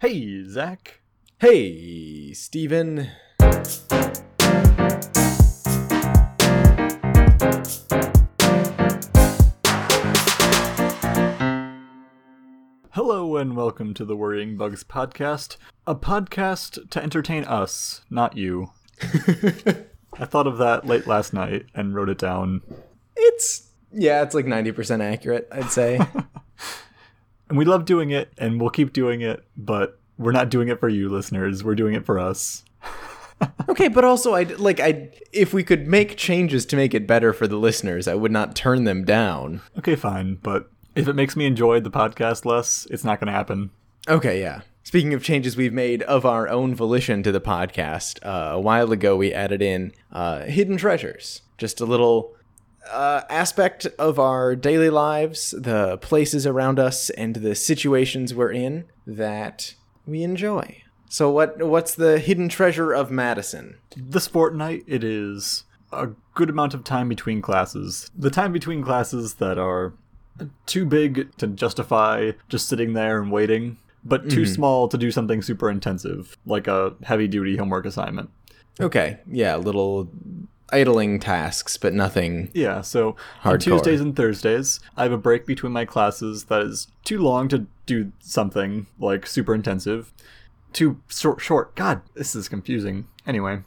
Hey, Zach. Hey, Steven. Hello and welcome to the Worrying Bugs Podcast, a podcast to entertain us, not you. I thought of that late last night and wrote it down. It's like 90% accurate, I'd say. And we love doing it, and we'll keep doing it, but we're not doing it for you, listeners. We're doing it for us. Okay, but also, if we could make changes to make it better for the listeners, I would not turn them down. Okay, fine, but if it makes me enjoy the podcast less, it's not going to happen. Okay, yeah. Speaking of changes we've made of our own volition to the podcast, a while ago we added in hidden treasures, just a little aspect of our daily lives, the places around us, and the situations we're in that we enjoy. So what's the hidden treasure of Madison? This fortnight, it is a good amount of time between classes. The time between classes that are too big to justify just sitting there and waiting, but too small to do something super intensive, like a heavy-duty homework assignment. Okay, yeah, little idling tasks, but nothing. Yeah, so hardcore. On Tuesdays and Thursdays, I have a break between my classes that is too long to do something like super intensive. Too short. God, this is confusing. Anyway,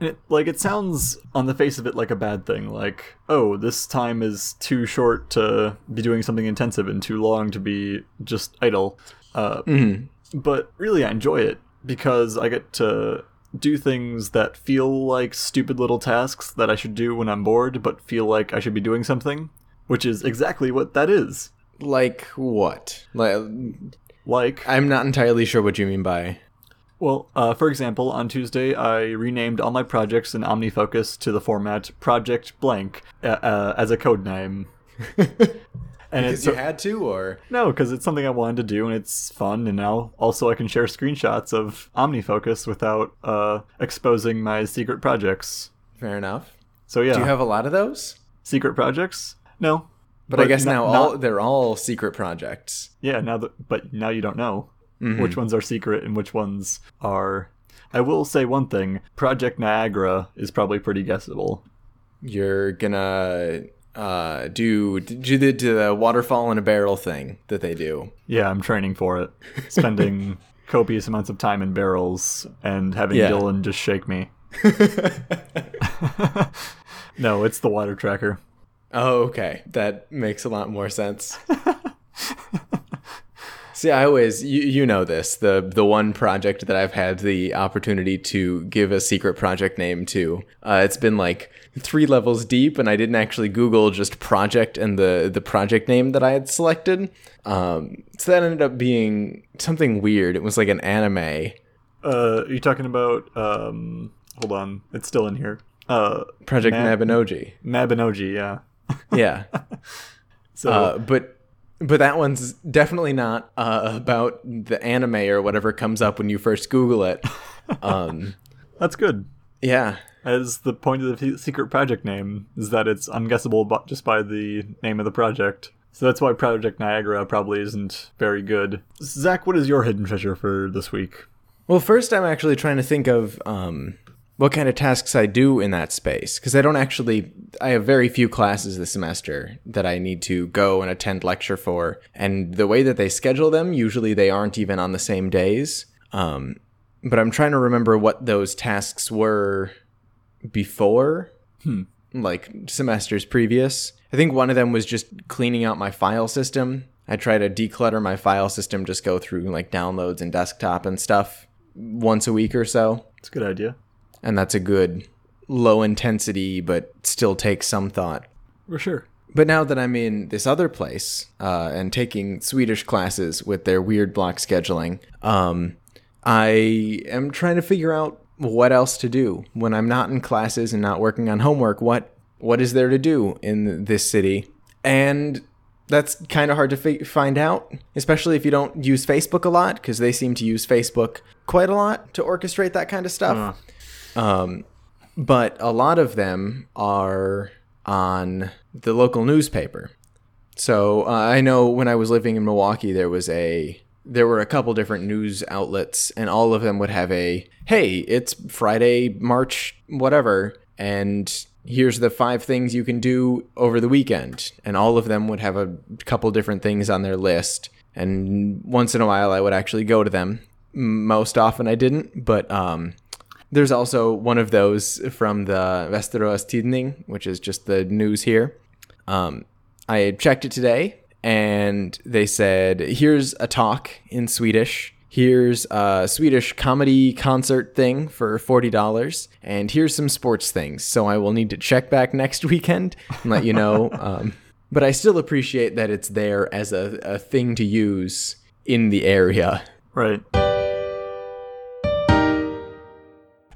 it sounds on the face of it like a bad thing. Like, oh, this time is too short to be doing something intensive and too long to be just idle. But really, I enjoy it because I get to do things that feel like stupid little tasks that I should do when I'm bored, but feel like I should be doing something, which is exactly what that is. Like what? Like I'm not entirely sure what you mean by. Well, for example, on Tuesday, I renamed all my projects in OmniFocus to the format Project Blank as a code name. Because you had to, or? No, because it's something I wanted to do, and it's fun, and now also I can share screenshots of OmniFocus without exposing my secret projects. Fair enough. So, yeah. Do you have a lot of those? Secret projects? No. But I guess they're all secret projects. Yeah, now you don't know which ones are secret and which ones are. I will say one thing. Project Niagara is probably pretty guessable. You're gonna do the waterfall in a barrel thing that they do. Yeah, I'm training for it. Spending copious amounts of time in barrels and having Dylan just shake me. No, it's the water tracker. Oh, okay. That makes a lot more sense. See, I always, you know this, the one project that I've had the opportunity to give a secret project name to, it's been like 3 levels deep, and I didn't actually Google just project and the project name that I had selected. So that ended up being something weird. It was like an anime. Are you talking about, hold on, it's still in here. Project Mabinogi. Mabinogi, yeah. Yeah. So, But that one's definitely not about the anime or whatever comes up when you first Google it. That's good. Yeah. As the point of the secret project name is that it's unguessable just by the name of the project. So that's why Project Niagara probably isn't very good. Zach, what is your hidden treasure for this week? Well, first I'm actually trying to think of what kind of tasks I do in that space, because I have very few classes this semester that I need to go and attend lecture for, and the way that they schedule them, usually they aren't even on the same days, but I'm trying to remember what those tasks were before, like semesters previous. I think one of them was just cleaning out my file system. I try to declutter my file system, just go through like downloads and desktop and stuff once a week or so. It's a good idea. And that's a good low intensity, but still takes some thought. For sure. But now that I'm in this other place and taking Swedish classes with their weird block scheduling, I am trying to figure out what else to do. When I'm not in classes and not working on homework, what is there to do in this city? And that's kind of hard to find out, especially if you don't use Facebook a lot, because they seem to use Facebook quite a lot to orchestrate that kind of stuff. But a lot of them are on the local newspaper. So I know when I was living in Milwaukee, there was a there were a couple different news outlets, and all of them would have a, hey, it's Friday, March, whatever, and here's the 5 things you can do over the weekend. And all of them would have a couple different things on their list. And once in a while, I would actually go to them. Most often I didn't, but there's also one of those from the Vesterås Tidning, which is just the news here. I checked it today, and they said, here's a talk in Swedish. Here's a Swedish comedy concert thing for $40, and here's some sports things. So I will need to check back next weekend and let you know. But I still appreciate that it's there as a thing to use in the area. Right.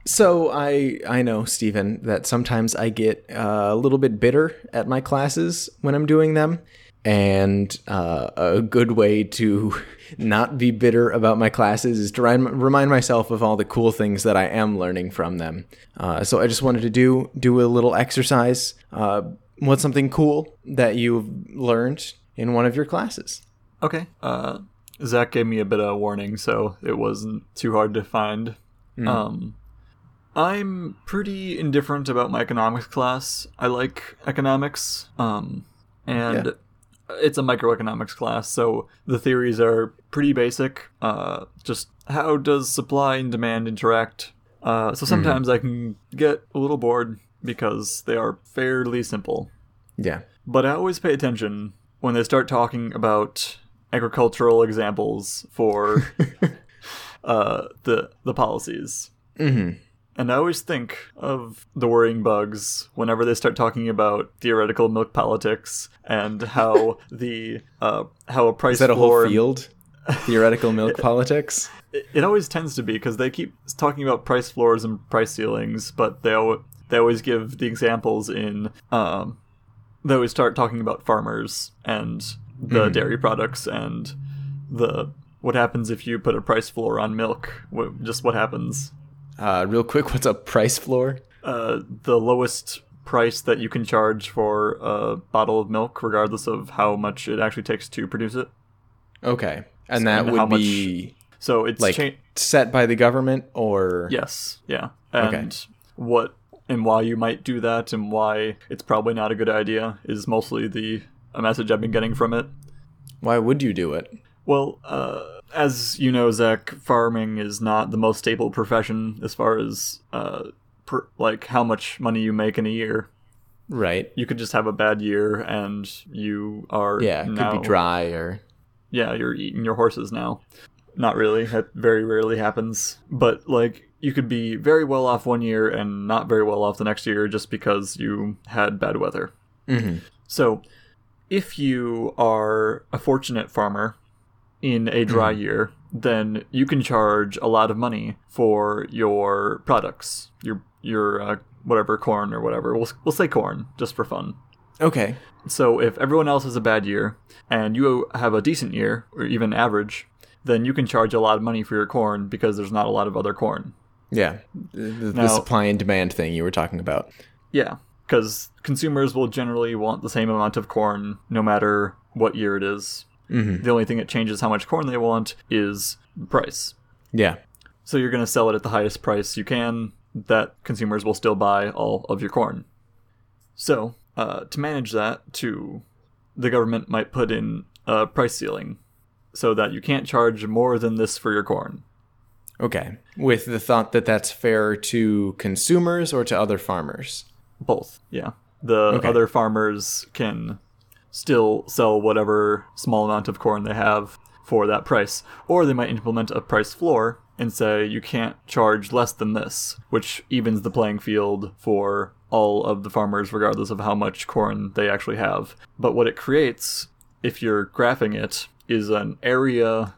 So I know, Stephen, that sometimes I get a little bit bitter at my classes when I'm doing them. And a good way to not be bitter about my classes is to remind myself of all the cool things that I am learning from them. So I just wanted to do a little exercise. What's something cool that you've learned in one of your classes? Okay. Zach gave me a bit of warning, so it wasn't too hard to find. Mm. I'm pretty indifferent about my economics class. I like economics. And... Yeah. It's a microeconomics class, so the theories are pretty basic. Just how does supply and demand interact? So sometimes I can get a little bored because they are fairly simple. Yeah. But I always pay attention when they start talking about agricultural examples for the policies. Mm-hmm. And I always think of the Worrying Bugs whenever they start talking about theoretical milk politics and how the how a price floor... Is that floor... a whole field? Theoretical milk politics? It always tends to be, because they keep talking about price floors and price ceilings, but they always give the examples in... they always start talking about farmers and the dairy products and the what happens if you put a price floor on milk, just what happens... Real quick, what's a price floor? The lowest price that you can charge for a bottle of milk, regardless of how much it actually takes to produce it. Okay, and that would be so it's like set by the government, or yes, yeah, and okay. What and why you might do that, and why it's probably not a good idea is mostly a message I've been getting from it. Why would you do it? Well, as you know, Zach, farming is not the most stable profession as far as like how much money you make in a year. Right. You could just have a bad year, and you are could be dry or you're eating your horses now. Not really. That very rarely happens. But like you could be very well off one year and not very well off the next year just because you had bad weather. Mm-hmm. So, if you are a fortunate farmer in a dry year, then you can charge a lot of money for your products, your whatever, corn or whatever. We'll say corn just for fun. Okay. So if everyone else has a bad year and you have a decent year or even average, then you can charge a lot of money for your corn because there's not a lot of other corn. Yeah. The supply and demand thing you were talking about. Yeah. Because consumers will generally want the same amount of corn no matter what year it is. Mm-hmm. The only thing that changes how much corn they want is price. Yeah. So you're going to sell it at the highest price you can, that consumers will still buy all of your corn. So to manage that, the government might put in a price ceiling so that you can't charge more than this for your corn. Okay. With the thought that that's fair to consumers or to other farmers? Both, yeah. Other farmers can... still sell whatever small amount of corn they have for that price. Or they might implement a price floor and say you can't charge less than this, which evens the playing field for all of the farmers regardless of how much corn they actually have. But what it creates, if you're graphing it, is an area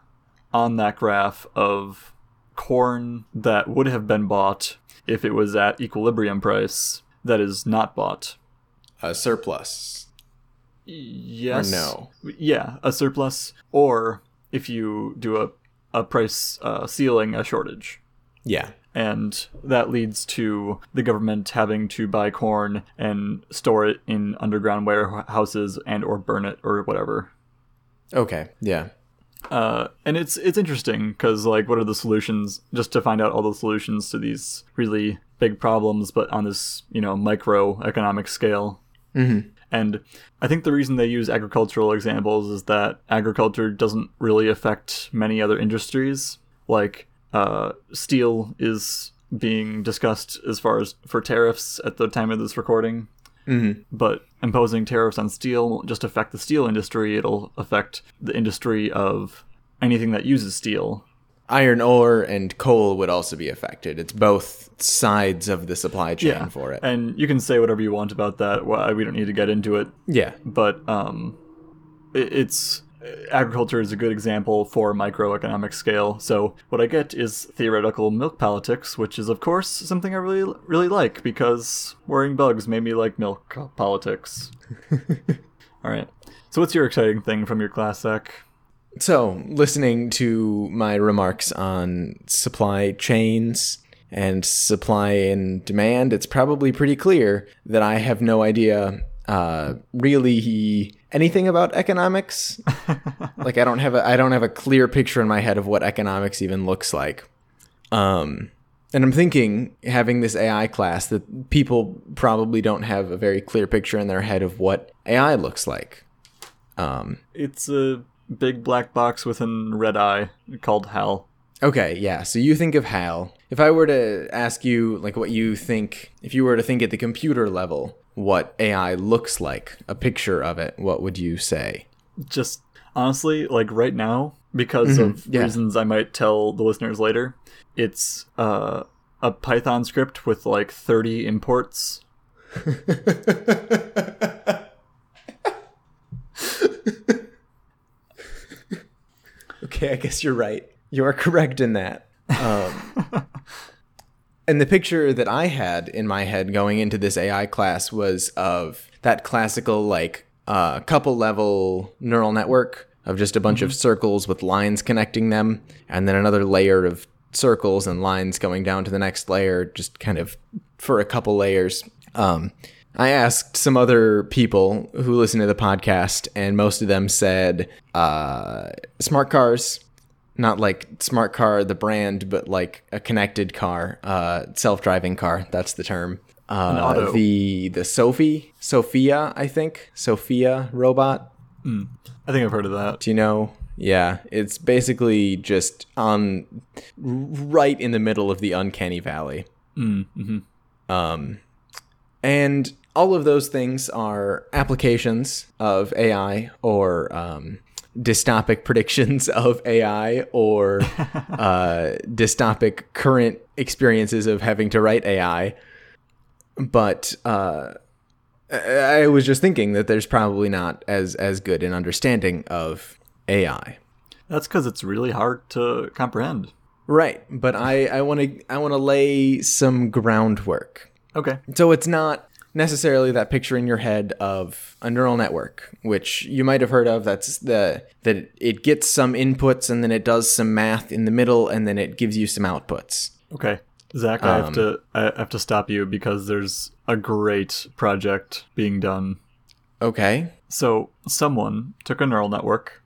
on that graph of corn that would have been bought if it was at equilibrium price that is not bought. A surplus. Yes. Or no. Yeah, a surplus, or if you do a price ceiling, a shortage. Yeah. And that leads to the government having to buy corn and store it in underground warehouses and or burn it or whatever. Okay, yeah. And it's interesting because, like, what are the solutions? Just to find out all the solutions to these really big problems, but on this, you know, microeconomic scale. Mm-hmm. And I think the reason they use agricultural examples is that agriculture doesn't really affect many other industries. Like, steel is being discussed as far as for tariffs at the time of this recording. Mm-hmm. But imposing tariffs on steel won't just affect the steel industry, it'll affect the industry of anything that uses steel. Iron ore and coal would also be affected. It's both sides of the supply chain for it. And you can say whatever you want about that. We don't need to get into it. Yeah. But it's agriculture is a good example for microeconomic scale. So what I get is theoretical milk politics, which is, of course, something I really, really like because Worrying Bugs made me like milk politics. All right. So what's your exciting thing from your class, Zach? So, listening to my remarks on supply chains and supply and demand, it's probably pretty clear that I have no idea really anything about economics. Like, I don't have a clear picture in my head of what economics even looks like. And I'm thinking, having this AI class, that people probably don't have a very clear picture in their head of what AI looks like. It's a big black box with a red eye called HAL. Okay, yeah. So you think of HAL. If I were to ask you, like, what you think, if you were to think at the computer level, what AI looks like, a picture of it, what would you say? Just honestly, like right now, because of reasons I might tell the listeners later, it's a Python script with like 30 imports. Okay, I guess you're right. You are correct in that. And the picture that I had in my head going into this AI class was of that classical, like, couple level neural network of just a bunch of circles with lines connecting them, and then another layer of circles and lines going down to the next layer, just kind of for a couple layers. I asked some other people who listen to the podcast, and most of them said smart cars, not like smart car, the brand, but like a connected car, self-driving car. That's the term. An auto. The Sophia, I think. Sophia robot. I think I've heard of that. Do you know? Yeah, it's basically just right in the middle of the uncanny valley. And all of those things are applications of AI or dystopic predictions of AI or dystopic current experiences of having to write AI. But I was just thinking that there's probably not as good an understanding of AI. That's because it's really hard to comprehend. Right. But I want to lay some groundwork. Okay. So it's not necessarily that picture in your head of a neural network, which you might have heard of. That's that it gets some inputs and then it does some math in the middle and then it gives you some outputs. Okay. Zach, I have to stop you because there's a great project being done. Okay. So someone took a neural network,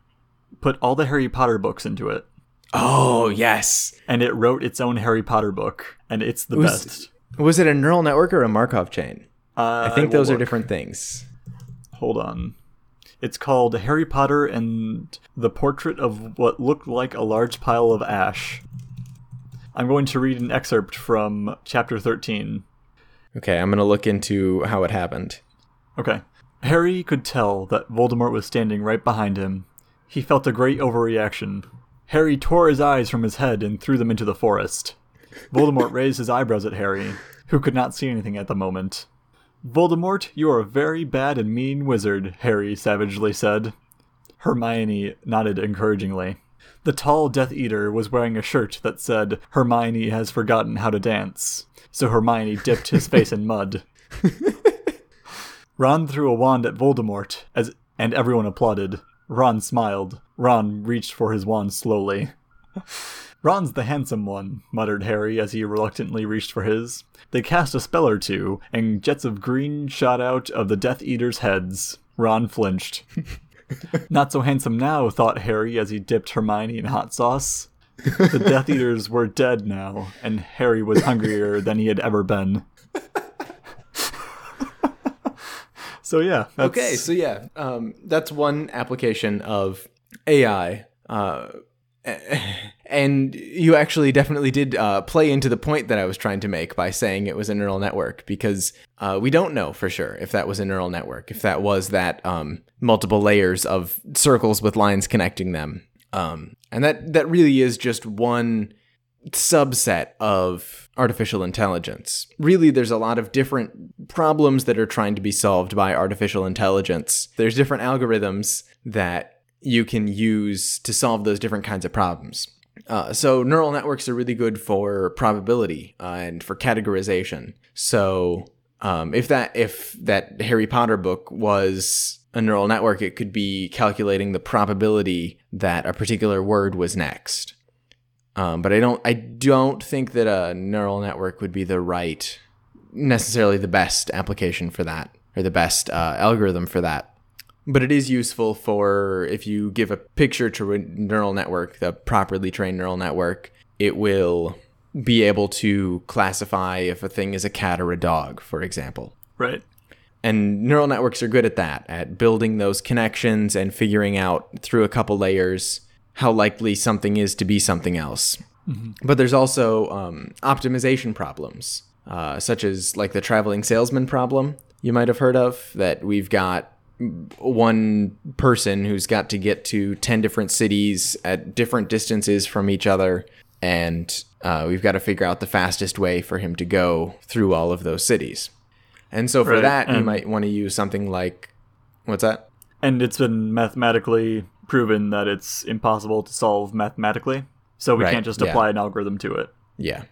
put all the Harry Potter books into it. Oh, yes. And it wrote its own Harry Potter book, and it's the best. Was it a neural network or a Markov chain? I think those are different things. Hold on. It's called Harry Potter and the Portrait of What Looked Like a Large Pile of Ash. I'm going to read an excerpt from Chapter 13. Okay, I'm going to look into how it happened. Okay. Harry could tell that Voldemort was standing right behind him. He felt a great overreaction. Harry tore his eyes from his head and threw them into the forest. Voldemort raised his eyebrows at Harry, who could not see anything at the moment. Voldemort, you are a very bad and mean wizard, Harry savagely said. Hermione nodded encouragingly. The tall Death Eater was wearing a shirt that said, Hermione has forgotten how to dance, so Hermione dipped his face in mud. Ron threw a wand at Voldemort, and everyone applauded. Ron smiled. Ron reached for his wand slowly. Ron's the handsome one, muttered Harry as he reluctantly reached for his. They cast a spell or two, and jets of green shot out of the Death Eaters' heads. Ron flinched. Not so handsome now, thought Harry as he dipped Hermione in hot sauce. The Death Eaters were dead now, and Harry was hungrier than he had ever been. So yeah. That's one application of AI. And you actually definitely did play into the point that I was trying to make by saying it was a neural network, because we don't know for sure if that was a neural network, if that was that multiple layers of circles with lines connecting them. And that really is just one subset of artificial intelligence. Really, there's a lot of different problems that are trying to be solved by artificial intelligence. There's different algorithms that you can use to solve those different kinds of problems. So neural networks are really good for probability and for categorization. So if that Harry Potter book was a neural network, it could be calculating the probability that a particular word was next. But I don't think that a neural network would be necessarily the best application for that, or the best algorithm for that. But it is useful for, if you give a picture to a neural network, the properly trained neural network, it will be able to classify if a thing is a cat or a dog, for example. Right. And neural networks are good at that, at building those connections and figuring out through a couple layers how likely something is to be something else. Mm-hmm. But there's also optimization problems, such as like the traveling salesman problem you might have heard of, that we've got one person who's got to get to 10 different cities at different distances from each other, and we've got to figure out the fastest way for him to go through all of those cities. And so for that, you might want to use something like, what's that? And it's been mathematically proven that it's impossible to solve mathematically, so we can't just apply an algorithm to it. Yeah.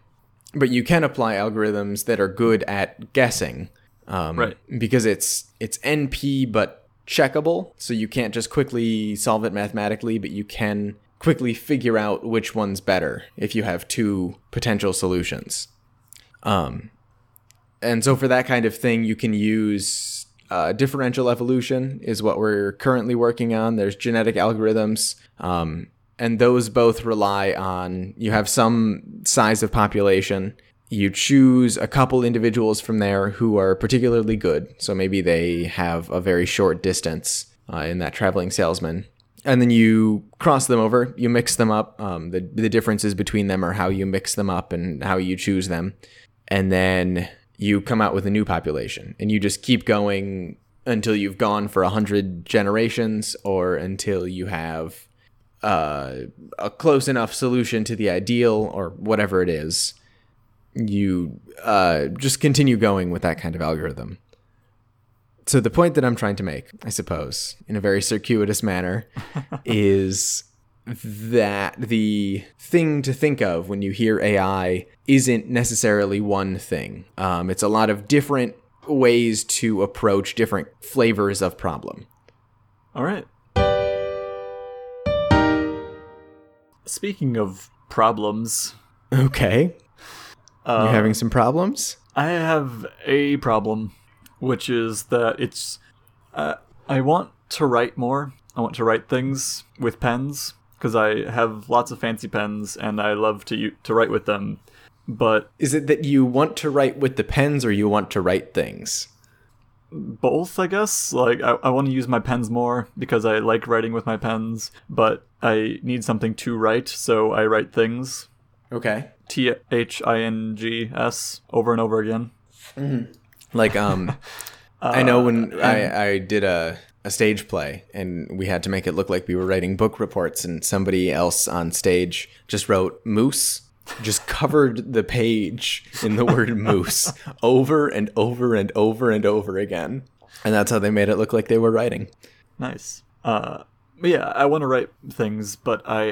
But you can apply algorithms that are good at guessing. Because it's NP but checkable, so you can't just quickly solve it mathematically, but you can quickly figure out which one's better if you have two potential solutions. And so for that kind of thing, you can use differential evolution is what we're currently working on. There's genetic algorithms, and those both rely on, you have some size of population. You choose a couple individuals from there who are particularly good. So maybe they have a very short distance in that traveling salesman. And then you cross them over. You mix them up. The differences between them are how you mix them up and how you choose them. And then you come out with a new population. And you just keep going until you've gone for 100 generations, or until you have a close enough solution to the ideal, or whatever it is. You just continue going with that kind of algorithm. So the point that I'm trying to make, I suppose, in a very circuitous manner, is that the thing to think of when you hear AI isn't necessarily one thing. It's a lot of different ways to approach different flavors of problem. All right. Speaking of problems. Okay. You're having some problems? I have a problem, which is that it's... I want to write more. I want to write things with pens, because I have lots of fancy pens, and I love to write with them. But... Is it that you want to write with the pens, or you want to write things? Both, I guess. Like, I want to use my pens more, because I like writing with my pens, but I need something to write, so I write things. Okay. Things over and over again. Mm-hmm. Like, I know when I did a stage play, and we had to make it look like we were writing book reports, and somebody else on stage just wrote moose, just covered the page in the word moose over and over and over and over again. And that's how they made it look like they were writing. Nice. I want to write things, but I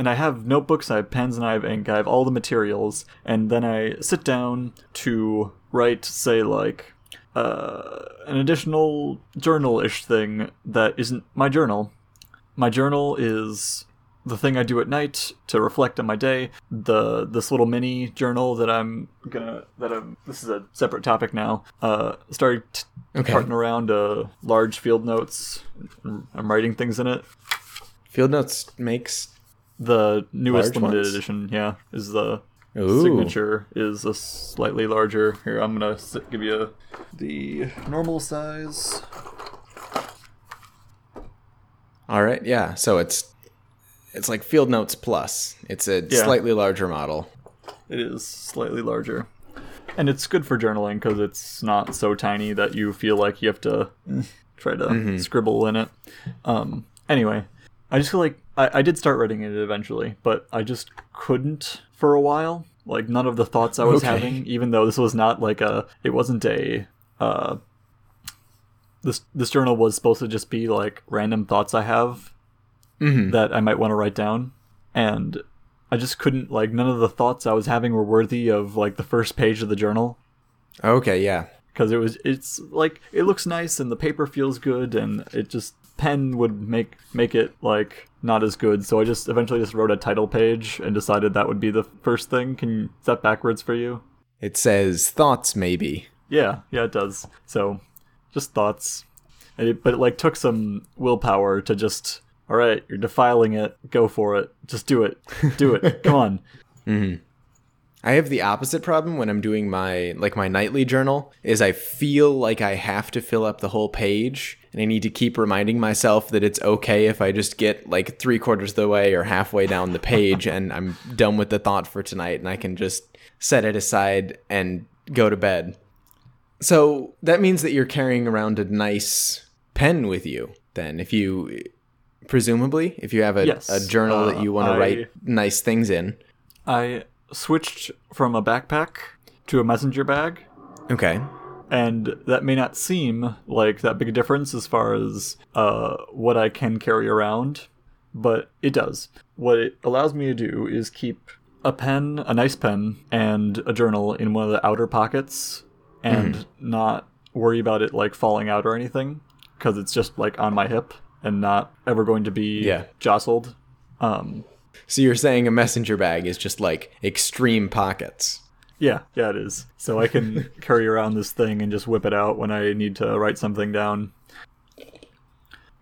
have notebooks, I have pens, and I have ink. I have all the materials. And then I sit down to write, say, like, an additional journal-ish thing that isn't my journal. My journal is the thing I do at night to reflect on my day, this little mini journal that this is a separate topic now, started carting around a large Field Notes. I'm writing things in it. Field Notes makes the newest limited edition. Yeah, is the signature is a slightly larger. Here, I'm gonna give you the normal size. All right, yeah. So it's like Field Notes Plus. It's a slightly larger model. It is slightly larger, and it's good for journaling because it's not so tiny that you feel like you have to try to scribble in it. Anyway, I just feel like I did start writing it eventually, but I just couldn't for a while. Like, none of the thoughts I was having, even though this was not like this journal was supposed to just be like random thoughts I have that I might want to write down, and I just couldn't, like, none of the thoughts I was having were worthy of like the first page of the journal. Okay, yeah. Because it's like, it looks nice and the paper feels good, and it just pen would make it like not as good. So I just eventually just wrote a title page and decided that would be the first thing. Is that backwards for you? It says thoughts, maybe. Yeah, it does. So just thoughts, but it like took some willpower to just, all right, you're defiling it. Go for it. Just do it. Come on. Mm-hmm. I have the opposite problem when I'm doing my nightly journal, is I feel like I have to fill up the whole page, and I need to keep reminding myself that it's okay if I just get like 3/4 of the way or halfway down the page and I'm done with the thought for tonight, and I can just set it aside and go to bed. So that means that you're carrying around a nice pen with you then, if you have a journal that you want to write nice things in. I switched from a backpack to a messenger bag. Okay. And that may not seem like that big a difference as far as what I can carry around, but it does. What it allows me to do is keep a pen, a nice pen, and a journal in one of the outer pockets and not worry about it like falling out or anything, because it's just like on my hip and not ever going to be jostled. So you're saying a messenger bag is just like extreme pockets. Yeah, it is. So I can carry around this thing and just whip it out when I need to write something down.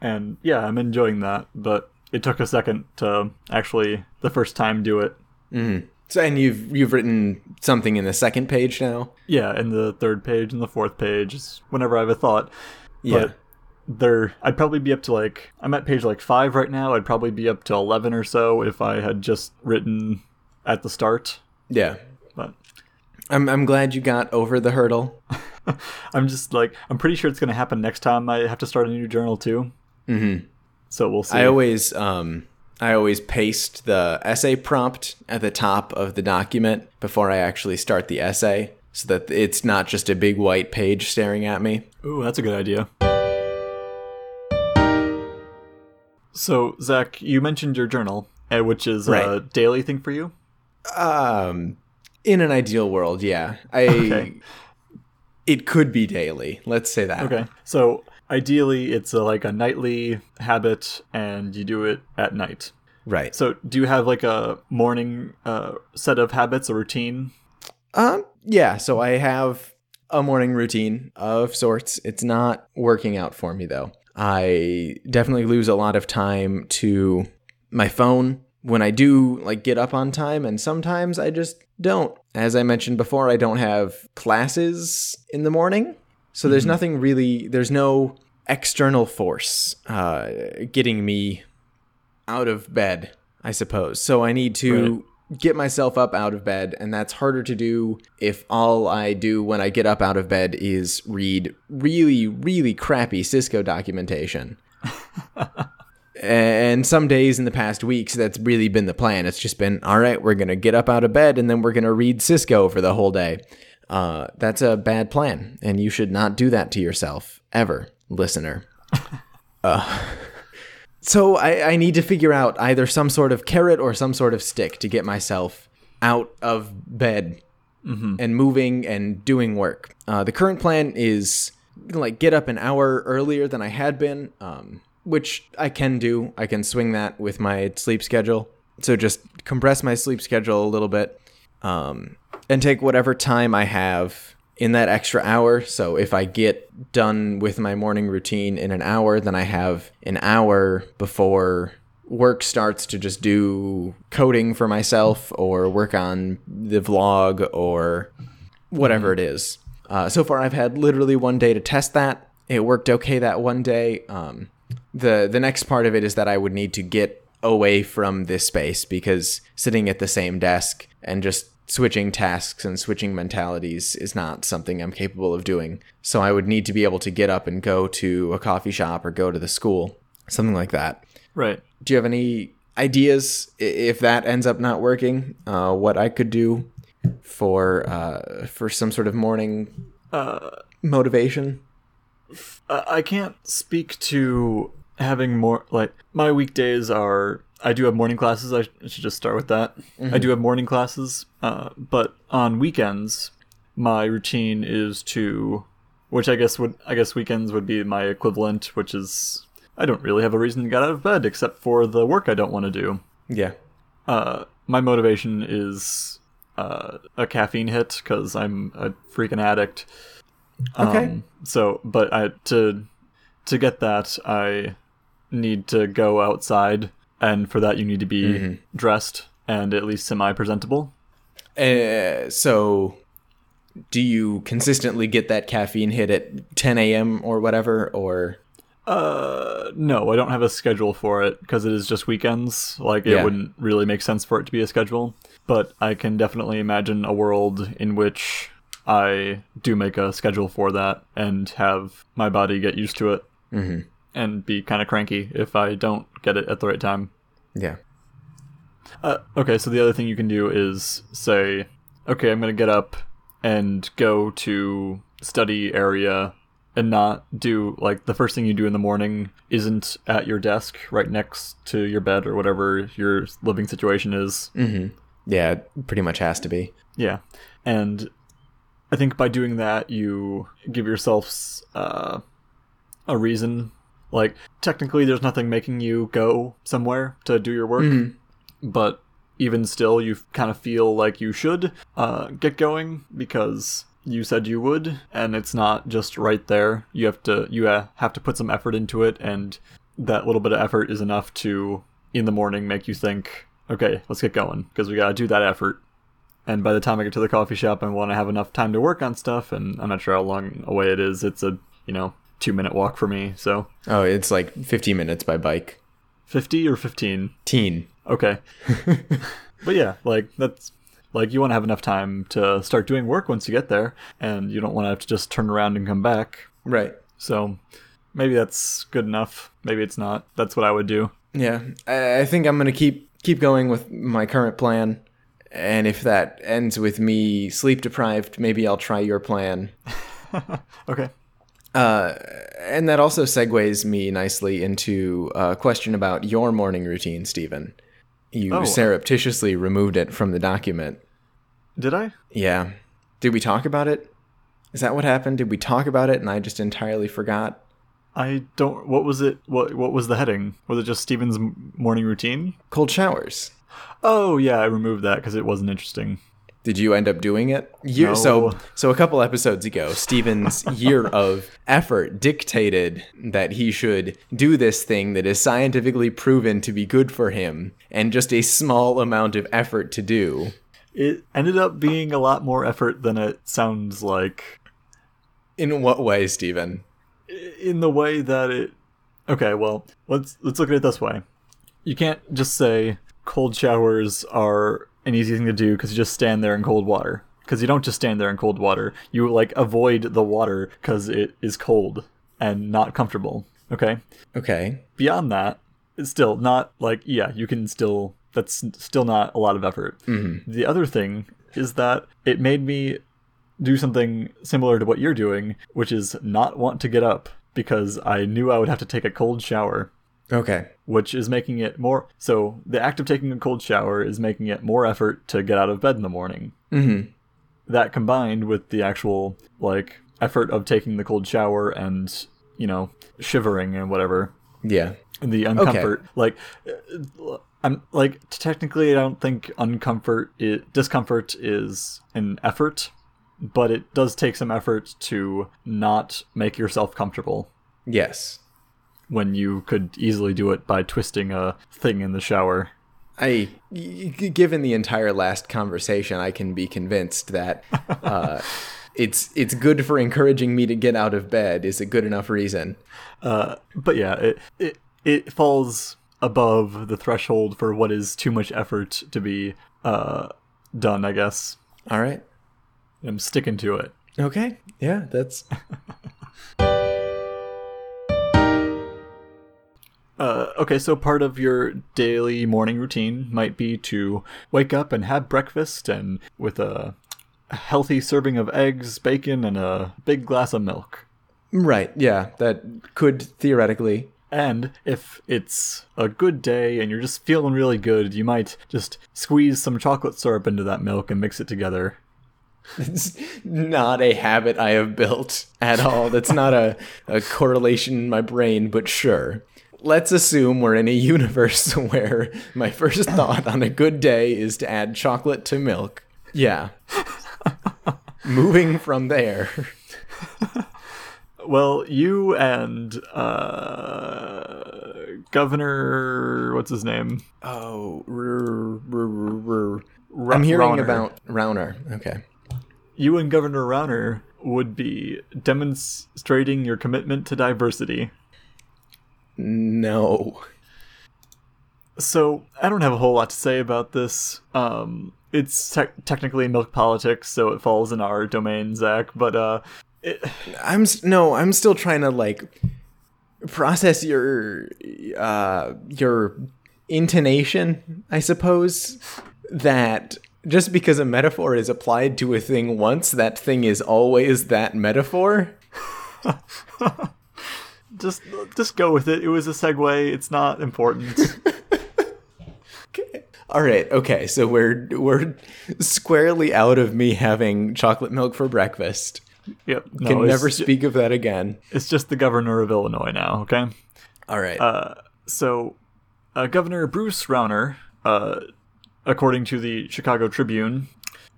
And yeah, I'm enjoying that, but it took a second to actually, the first time, do it. Mm-hmm. So, and you've written something in the second page now? Yeah, in the third page and the fourth page, whenever I have a thought. Yeah. But I'd probably be up to like, I'm at page like 5 right now. I'd probably be up to 11 or so if I had just written at the start. Yeah. But I'm glad you got over the hurdle. I'm just like, I'm pretty sure it's going to happen next time I have to start a new journal too. Mm-hmm. So we'll see. I always paste the essay prompt at the top of the document before I actually start the essay, so that it's not just a big white page staring at me. Ooh, that's a good idea. So, Zach, you mentioned your journal, which is a daily thing for you? In an ideal world, yeah. It could be daily. Let's say that. Okay. So ideally, it's a nightly habit, and you do it at night. Right. So do you have like a morning set of habits, a routine? Yeah. So I have a morning routine of sorts. It's not working out for me, though. I definitely lose a lot of time to my phone when I do like get up on time, and sometimes I just don't. As I mentioned before, I don't have classes in the morning, so there's nothing really, there's no external force getting me out of bed, I suppose. So I need to get myself up out of bed, and that's harder to do if all I do when I get up out of bed is read really, really crappy Cisco documentation. And some days in the past weeks, that's really been the plan. It's just been, all right, we're going to get up out of bed, and then we're going to read Cisco for the whole day. That's a bad plan, and you should not do that to yourself, ever, listener. So I need to figure out either some sort of carrot or some sort of stick to get myself out of bed and moving and doing work. The current plan is like get up an hour earlier than I had been, which I can do. I can swing that with my sleep schedule. So just compress my sleep schedule a little bit, and take whatever time I have in that extra hour. So if I get done with my morning routine in an hour, then I have an hour before work starts to just do coding for myself or work on the vlog or whatever it is. So far, I've had literally one day to test that. It worked okay that one day. The next part of it is that I would need to get away from this space, because sitting at the same desk and just switching tasks and switching mentalities is not something I'm capable of doing. So I would need to be able to get up and go to a coffee shop or go to the school, something like that. Right. Do you have any ideas if that ends up not working, what I could do for some sort of morning motivation? I can't speak to having more, like, my weekdays are, I do have morning classes. I should just start with that. Mm-hmm. I do have morning classes, but on weekends, my routine is to, which I guess weekends would be my equivalent, which is, I don't really have a reason to get out of bed except for the work I don't want to do. Yeah. My motivation is a caffeine hit, because I'm a freaking addict. Okay. So, but to get that, I need to go outside, and for that you need to be dressed and at least semi-presentable. So do you consistently get that caffeine hit at 10 a.m. or whatever, or... No, I don't have a schedule for it, because it is just weekends. Like, it wouldn't really make sense for it to be a schedule. But I can definitely imagine a world in which I do make a schedule for that and have my body get used to it and be kind of cranky if I don't get it at the right time. Yeah. Okay, so the other thing you can do is say, okay, I'm going to get up and go to study area, and not do, like, the first thing you do in the morning isn't at your desk right next to your bed or whatever your living situation is. Mm-hmm. Yeah, it pretty much has to be. Yeah. And I think by doing that, you give yourself a reason. Like, technically, there's nothing making you go somewhere to do your work. Mm-hmm. But even still, you kind of feel like you should get going, because... you said you would, and it's not just right there. You have to put some effort into it, and that little bit of effort is enough to, in the morning, make you think, okay, let's get going, because we gotta do that effort. And by the time I get to the coffee shop, I want to have enough time to work on stuff, and I'm not sure how long away it is. It's a 2-minute walk for me, so... Oh, it's like 15 minutes by bike. 50 or 15? Teen. Okay. But yeah, like, that's... Like, you want to have enough time to start doing work once you get there, and you don't want to have to just turn around and come back. Right. So maybe that's good enough. Maybe it's not. That's what I would do. Yeah. I think I'm going to keep going with my current plan. And if that ends with me sleep deprived, maybe I'll try your plan. Okay. And that also segues me nicely into a question about your morning routine, Stephen. You surreptitiously removed it from the document. Did I? Yeah. Did we talk about it? Is that what happened? Did we talk about it and I just entirely forgot? I don't... What was it? What was the heading? Was it just Steven's morning routine? Cold showers. Oh, yeah. I removed that because it wasn't interesting. Did you end up doing it? No. So a couple episodes ago, Steven's year of effort dictated that he should do this thing that is scientifically proven to be good for him, and just a small amount of effort to do. It ended up being a lot more effort than it sounds like. In what way, Steven? In the way that it... Okay, well, let's look at it this way. You can't just say cold showers are... an easy thing to do because you just stand there in cold water. Because you don't just stand there in cold water. You, like, avoid the water because it is cold and not comfortable. Okay? Okay. Beyond that, it's still not, like, yeah, you can still... That's still not a lot of effort. Mm-hmm. The other thing is that it made me do something similar to what you're doing, which is not want to get up because I knew I would have to take a cold shower. Okay. Which is making it more... So, the act of taking a cold shower is making it more effort to get out of bed in the morning. Mm-hmm. That combined with the actual, like, effort of taking the cold shower and, shivering and whatever. Yeah. The uncomfort. Okay. Like, I'm like, technically, I don't think discomfort is an effort, but it does take some effort to not make yourself comfortable. Yes. When you could easily do it by twisting a thing in the shower. Given the entire last conversation, I can be convinced that it's good for encouraging me to get out of bed is a good enough reason. But yeah, it falls above the threshold for what is too much effort to be done, I guess. All right. I'm sticking to it. Okay. Yeah, that's... Okay, so part of your daily morning routine might be to wake up and have breakfast, and with a healthy serving of eggs, bacon, and a big glass of milk. Right, yeah, that could theoretically. And if it's a good day and you're just feeling really good, you might just squeeze some chocolate syrup into that milk and mix it together. It's not a habit I have built at all. That's not a correlation in my brain, but sure. Let's assume we're in a universe where my first thought on a good day is to add chocolate to milk. Yeah. Moving from there. Well, you and Governor... What's his name? Oh, I'm hearing about Rauner. Okay. You and Governor Rauner would be demonstrating your commitment to diversity. No. So, I don't have a whole lot to say about this. It's technically milk politics, so it falls in our domain, Zach, but I'm still trying to like process your intonation, I suppose, that just because a metaphor is applied to a thing once, that thing is always that metaphor. Just go with it. It was a segue. It's not important. Okay. All right. Okay. So we're squarely out of me having chocolate milk for breakfast. Yep. No, can never speak of that again. It's just the governor of Illinois now. Okay. All right. So Governor Bruce Rauner, according to the Chicago Tribune,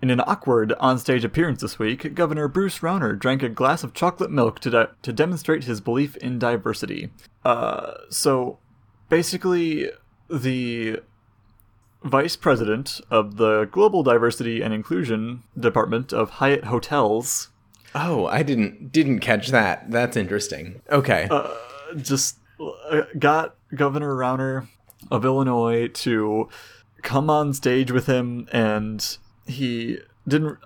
in an awkward onstage appearance this week, Governor Bruce Rauner drank a glass of chocolate milk to demonstrate his belief in diversity. So, basically, the vice president of the Global Diversity and Inclusion Department of Hyatt Hotels... Oh, I didn't catch that. That's interesting. Okay. Got Governor Rauner of Illinois to come on stage with him, and... He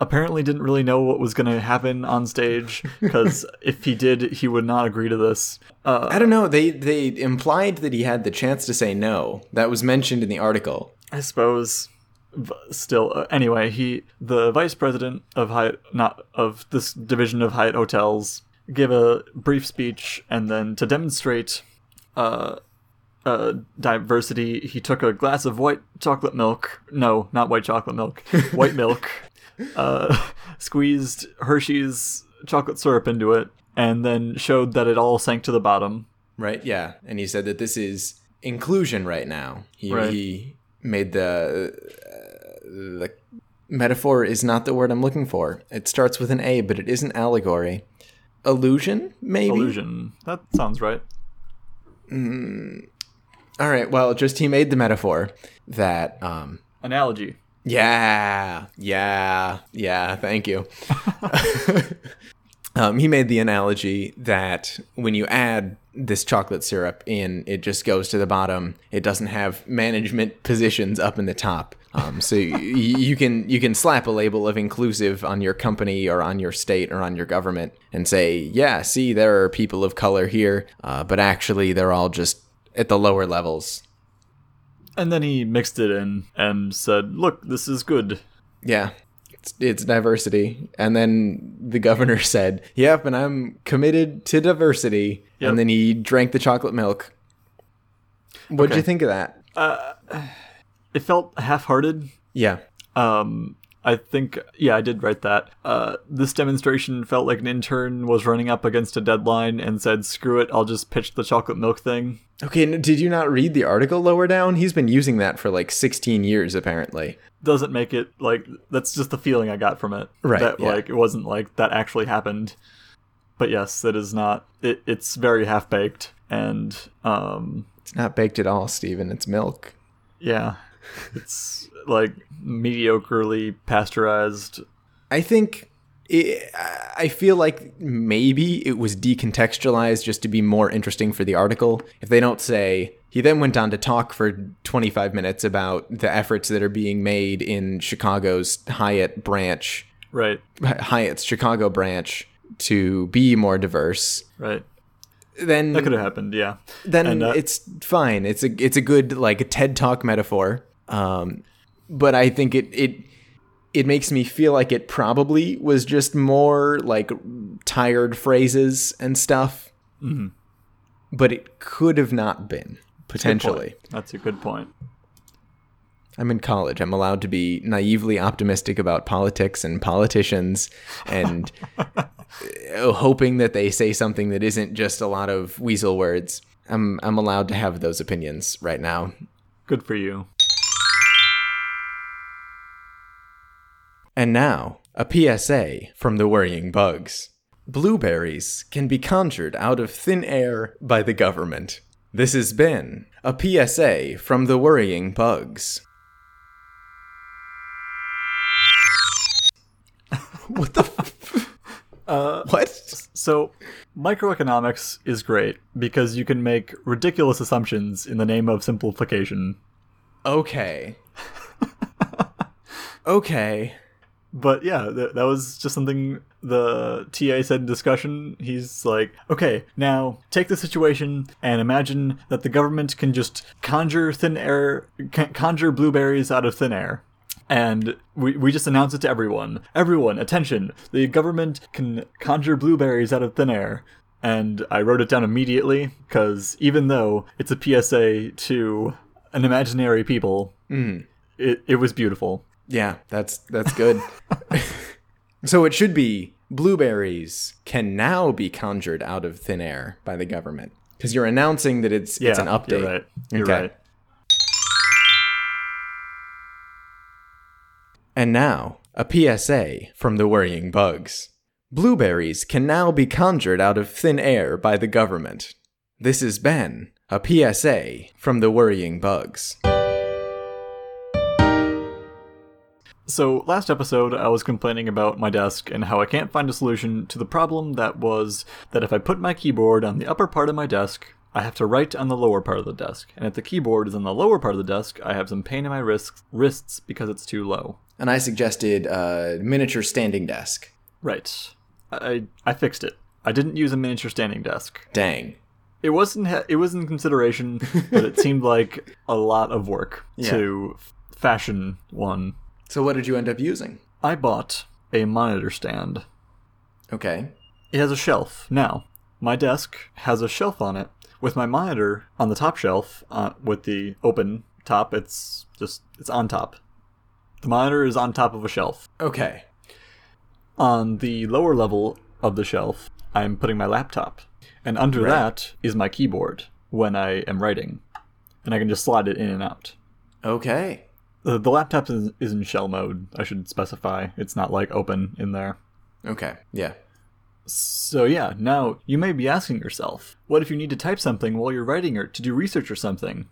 apparently didn't really know what was going to happen on stage, because if he did, he would not agree to this. I don't know. They implied that he had the chance to say no. That was mentioned in the article. I suppose. But still, anyway, the vice president of this division of Hyatt Hotels gave a brief speech, and then to demonstrate diversity, he took a glass of white milk, squeezed Hershey's chocolate syrup into it, and then showed that it all sank to the bottom. Right, yeah. And he said that this is inclusion right now. He made the metaphor is not the word I'm looking for. It starts with an A, but it isn't allegory. Illusion, maybe? Illusion. That sounds right. All right, well, just he made the metaphor that... Analogy. Yeah, thank you. He made the analogy that when you add this chocolate syrup in, it just goes to the bottom. It doesn't have management positions up in the top. So you can slap a label of inclusive on your company or on your state or on your government and say, yeah, see, there are people of color here, but actually they're all just at the lower levels. And then he mixed it in and said, look, this is good. Yeah, it's diversity. And then the governor said, yep, and I'm committed to diversity. Yep. And then he drank the chocolate milk. What'd you think of that? It felt half-hearted. Yeah. I think, yeah, I did write that. This demonstration felt like an intern was running up against a deadline and said, screw it, I'll just pitch the chocolate milk thing. Okay, did you not read the article lower down? He's been using that for like 16 years, apparently. Doesn't make it, like, that's just the feeling I got from it. Right, that, yeah. Like, it wasn't like that actually happened. But yes, it is not, it's very half-baked, and, It's not baked at all, Steven, it's milk. Yeah, it's... like mediocrely pasteurized. I think I feel like maybe it was decontextualized just to be more interesting for the article. If they don't say, he then went on to talk for 25 minutes about the efforts that are being made in Chicago's Hyatt branch. Right. Hyatt's Chicago branch to be more diverse. Right. Then that could have happened. Yeah. Then it's fine. It's a good like a TED Talk metaphor. But I think it makes me feel like it probably was just more like tired phrases and stuff, mm-hmm. But it could have not been potentially. That's a good point. I'm in college. I'm allowed to be naively optimistic about politics and politicians and hoping that they say something that isn't just a lot of weasel words. I'm allowed to have those opinions right now. Good for you. And now, a PSA from the Worrying Bugs. Blueberries can be conjured out of thin air by the government. This has been a PSA from the Worrying Bugs. What the what? So, microeconomics is great because you can make ridiculous assumptions in the name of simplification. Okay. Okay. But yeah, that was just something the TA said in discussion. He's like, okay, now take the situation and imagine that the government can just conjure blueberries out of thin air. And we just announce it to everyone. Everyone, attention, the government can conjure blueberries out of thin air. And I wrote it down immediately because even though it's a PSA to an imaginary people, it was beautiful. Yeah, that's good. So it should be blueberries can now be conjured out of thin air by the government because you're announcing that it's an update. You're right. You're okay. Right. And now a PSA from the Worrying Bugs. Blueberries can now be conjured out of thin air by the government. This has been a PSA from the Worrying Bugs. So, last episode, I was complaining about my desk and how I can't find a solution to the problem that was that if I put my keyboard on the upper part of my desk, I have to write on the lower part of the desk. And if the keyboard is on the lower part of the desk, I have some pain in my wrists because it's too low. And I suggested a miniature standing desk. Right. I fixed it. I didn't use a miniature standing desk. Dang. It was in consideration, but it seemed like a lot of work to fashion one. So what did you end up using? I bought a monitor stand. Okay. It has a shelf. Now, my desk has a shelf on it with my monitor on the top shelf with the open top. It's on top. The monitor is on top of a shelf. Okay. On the lower level of the shelf, I'm putting my laptop. And under that is my keyboard when I am writing. And I can just slide it in and out. Okay. The laptop is in shell mode, I should specify. It's not, like, open in there. Okay, yeah. So, yeah, now, you may be asking yourself, what if you need to type something while you're writing or to do research or something?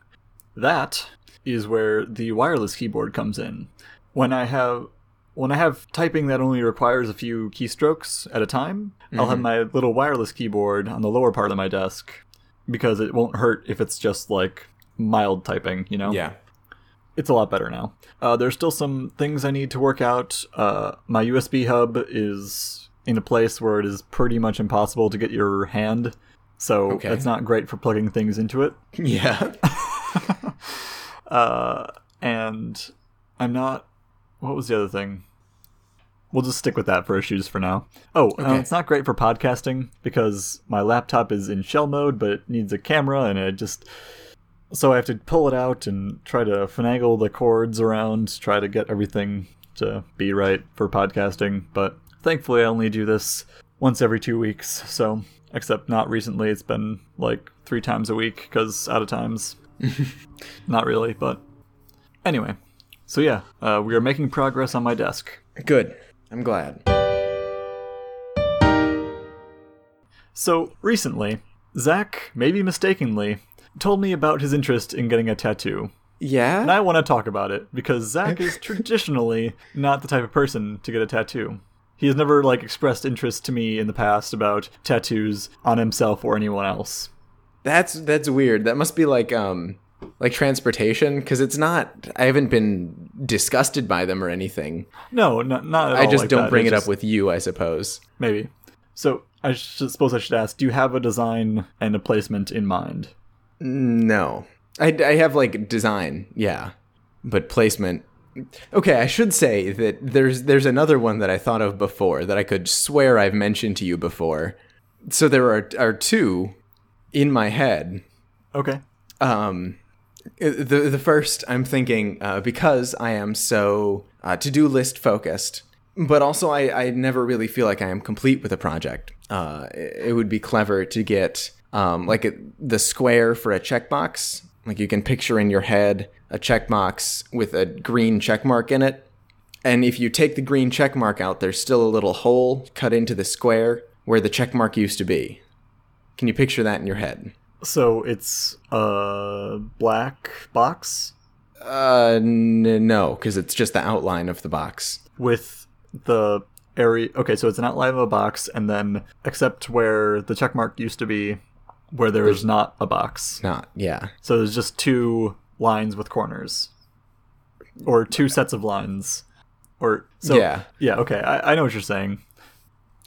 That is where the wireless keyboard comes in. When I have typing that only requires a few keystrokes at a time, mm-hmm. I'll have my little wireless keyboard on the lower part of my desk, because it won't hurt if it's just, like, mild typing, you know? Yeah. It's a lot better now. There's still some things I need to work out. My USB hub is in a place where it is pretty much impossible to get your hand. So that's not great for plugging things into it. Yeah. And I'm not... What was the other thing? We'll just stick with that for issues for now. Oh, okay. It's not great for podcasting because my laptop is in shell mode, but it needs a camera and it just... So I have to pull it out and try to finagle the cords around, try to get everything to be right for podcasting, but thankfully I only do this once every 2 weeks, so except not recently. It's been like 3 times a week because out of times. Not really, but anyway. So yeah, we are making progress on my desk. Good. I'm glad. So recently, Zach, maybe mistakenly, told me about his interest in getting a tattoo. Yeah? And I want to talk about it, because Zach is traditionally not the type of person to get a tattoo. He has never, like, expressed interest to me in the past about tattoos on himself or anyone else. That's weird. That must be, like transportation, because it's not... I haven't been disgusted by them or anything. No, not at all. I just don't bring it up with you, I suppose. Maybe. So... I suppose I should ask, do you have a design and a placement in mind? No. I have, like, design, yeah. But placement... Okay, I should say that there's another one that I thought of before that I could swear I've mentioned to you before. So there are two in my head. Okay. The first, I'm thinking, because I am so to-do list focused... But also, I never really feel like I am complete with a project. It would be clever to get, the square for a checkbox. Like, you can picture in your head a checkbox with a green checkmark in it. And if you take the green checkmark out, there's still a little hole cut into the square where the checkmark used to be. Can you picture that in your head? So it's a black box? No, because it's just the outline of the box. With... the area. Okay, so it's an outline of a box, and then except where the checkmark used to be, where there is not a box. Not, yeah. So there's just 2 lines with corners, or 2 sets of lines, or so. Yeah, yeah. Okay, I know what you're saying.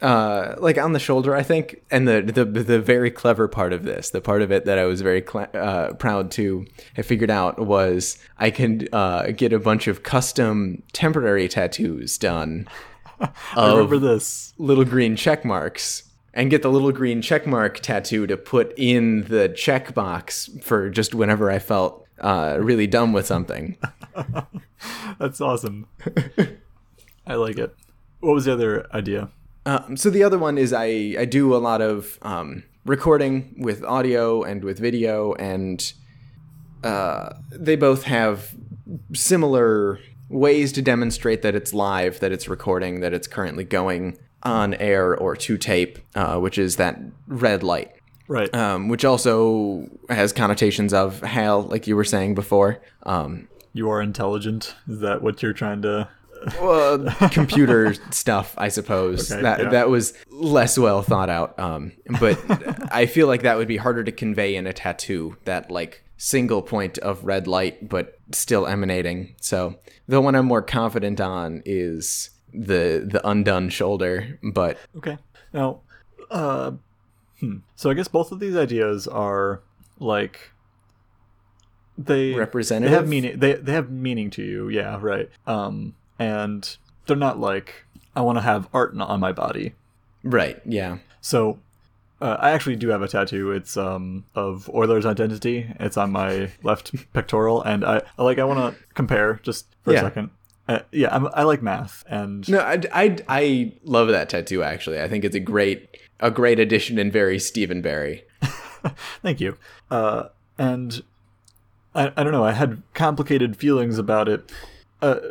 Like on the shoulder, I think, and the very clever part of this, the part of it that I was very proud to have figured out was I can get a bunch of custom temporary tattoos done. I remember this. Little green check marks, and get the little green check mark tattoo to put in the check box for just whenever I felt really dumb with something. That's awesome. I like it. What was the other idea? So the other one is I do a lot of recording with audio and with video, and they both have similar ways to demonstrate that it's live, that it's recording, that it's currently going on air or to tape, which is that red light. Right. Which also has connotations of hell, like you were saying before. You are intelligent. Is that what you're trying to... computer stuff, I suppose. Okay, that was less well thought out. But I feel like that would be harder to convey in a tattoo, that like single point of red light, but still emanating. So the one I'm more confident on is the undone shoulder. But okay, now, so I guess both of these ideas are like they have meaning. They have meaning to you. Yeah, right. And they're not like, I want to have art on my body. Right, yeah. So, I actually do have a tattoo. It's of Euler's identity. It's on my left pectoral. And I want to compare just for a second. Yeah, I like math. And no, I love that tattoo, actually. I think it's a great addition and very Stephen Barry. Thank you. And I don't know. I had complicated feelings about it.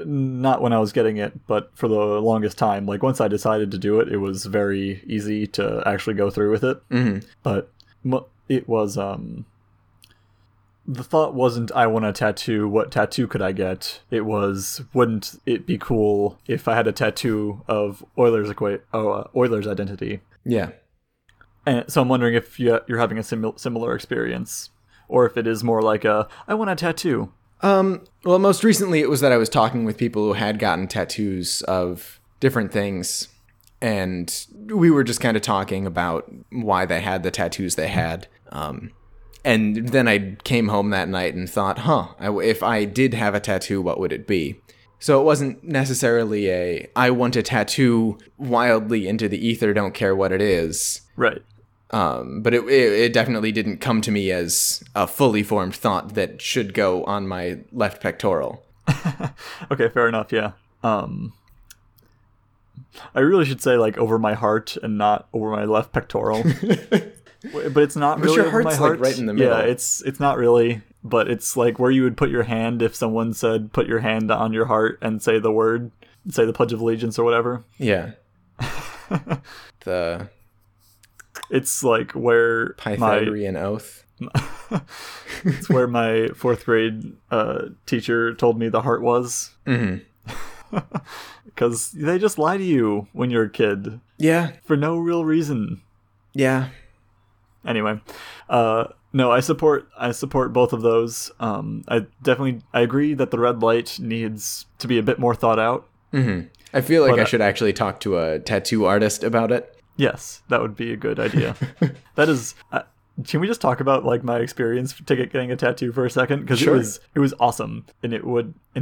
Not when I was getting it, but for the longest time. Like, once I decided to do it, it was very easy to actually go through with it. Mm-hmm. But it was, the thought wasn't, I want a tattoo, what tattoo could I get? It was, wouldn't it be cool if I had a tattoo of Euler's identity? Yeah. And so I'm wondering if you're having a similar experience, or if it is more like I want a tattoo. Well, most recently it was that I was talking with people who had gotten tattoos of different things, and we were just kind of talking about why they had the tattoos they had. And then I came home that night and thought, if I did have a tattoo, what would it be? So it wasn't necessarily I want a tattoo wildly into the ether, don't care what it is. Right. But it definitely didn't come to me as a fully formed thought that should go on my left pectoral. Okay, fair enough, yeah. I really should say like over my heart and not over my left pectoral. But it's not really your heart's my heart. Like right in the middle. Yeah, it's not really, but it's like where you would put your hand if someone said put your hand on your heart and say the word, say the Pledge of Allegiance or whatever. Yeah. It's like where Pythagorean oath. It's where my fourth grade teacher told me the heart was. Mm-hmm. Because they just lie to you when you're a kid. Yeah. For no real reason. Yeah. Anyway, no, I support both of those. I agree that the red light needs to be a bit more thought out. Mm-hmm. I feel like I should actually talk to a tattoo artist about it. Yes, that would be a good idea. That is, can we just talk about like my experience getting a tattoo for a second? Because sure. It was awesome, and it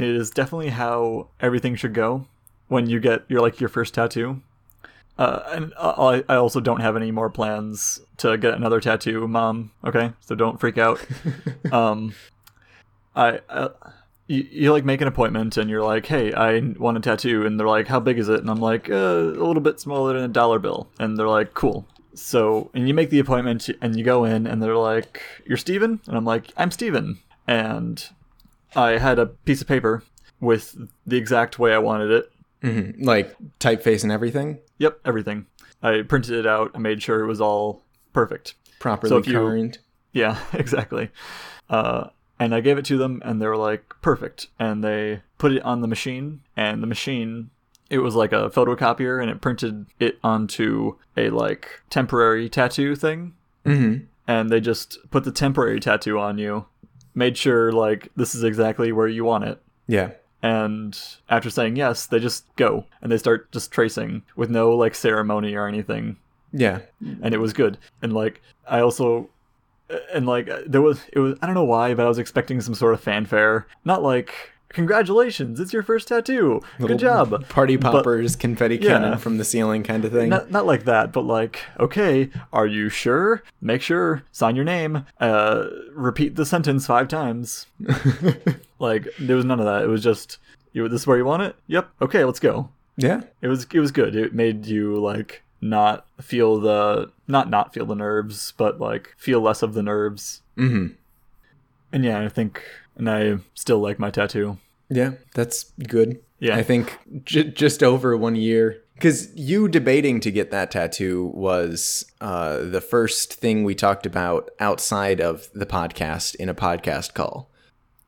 is definitely how everything should go when you get your first tattoo. And I also don't have any more plans to get another tattoo, Mom. Okay, so don't freak out. You like make an appointment and you're like, hey, I want a tattoo, and they're like, how big is it? And I'm like, a little bit smaller than $1 bill, and they're like, cool. So, and you make the appointment and you go in and they're like, you're Steven? And I'm like, I'm Steven. And I had a piece of paper with the exact way I wanted it. Mm-hmm. Like typeface and everything? Yep, everything. I printed it out. I made sure it was all perfect. Properly colored. Yeah, exactly. And I gave it to them, and they were like, perfect. And they put it on the machine, and the machine, it was like a photocopier, and it printed it onto a like temporary tattoo thing. Mm-hmm. And they just put the temporary tattoo on you, made sure like this is exactly where you want it. Yeah. And after saying yes, they just go and they start just tracing with no like ceremony or anything. Yeah. And it was good. And like I also, and like it was I don't know why, but I was expecting some sort of fanfare, not like congratulations, it's your first tattoo, good job, party poppers, but, confetti cannon from the ceiling kind of thing. Not like that, but like, okay, are you sure? Make sure, sign your name, repeat the sentence 5 times. Like there was none of that. It was just, you, this is where you want it? Yep. Okay, let's go. Yeah. It was good. It made you like not feel the nerves, but like feel less of the nerves. Mm-hmm. And yeah, I still like my tattoo. Yeah, that's good. Yeah. I think just over 1 year, because you debating to get that tattoo was the first thing we talked about outside of the podcast in a podcast call.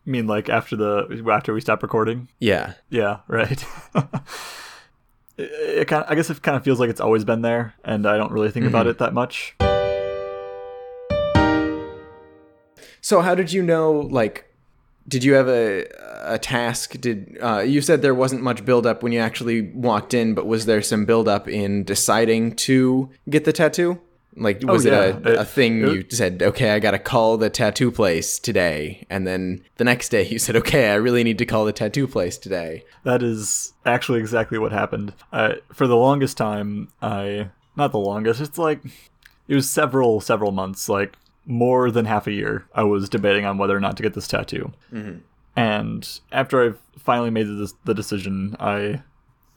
I mean, like after we stopped recording? Yeah. Yeah, right. I guess it kind of feels like it's always been there, and I don't really think about it that much. So how did you know, like, did you have a task? You said there wasn't much buildup when you actually walked in, but was there some buildup in deciding to get the tattoo? Like, was it a thing you said, okay, I got to call the tattoo place today. And then the next day you said, okay, I really need to call the tattoo place today. That is actually exactly what happened. For the longest time, not the longest, it's like, it was several months, like more than half a year, I was debating on whether or not to get this tattoo. Mm-hmm. And after I've finally made the decision,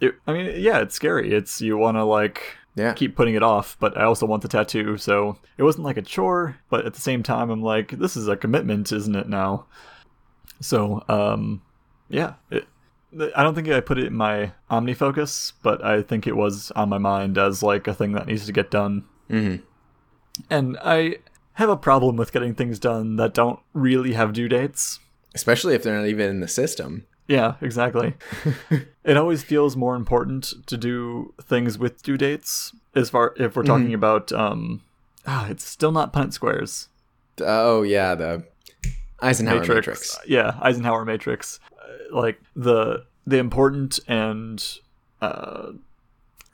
it's scary. It's, you want to like... Yeah. Keep putting it off, but I also want the tattoo, so it wasn't like a chore, but at the same time I'm like, this is a commitment, isn't it now? So I don't think I put it in my OmniFocus, but I think it was on my mind as like a thing that needs to get done. Mm-hmm. And I have a problem with getting things done that don't really have due dates, especially if they're not even in the system. Yeah, exactly. It always feels more important to do things with due dates, as far if we're talking about it's still not Punnett Squares. Oh yeah, the Eisenhower Matrix. Yeah, Eisenhower Matrix. Like the important and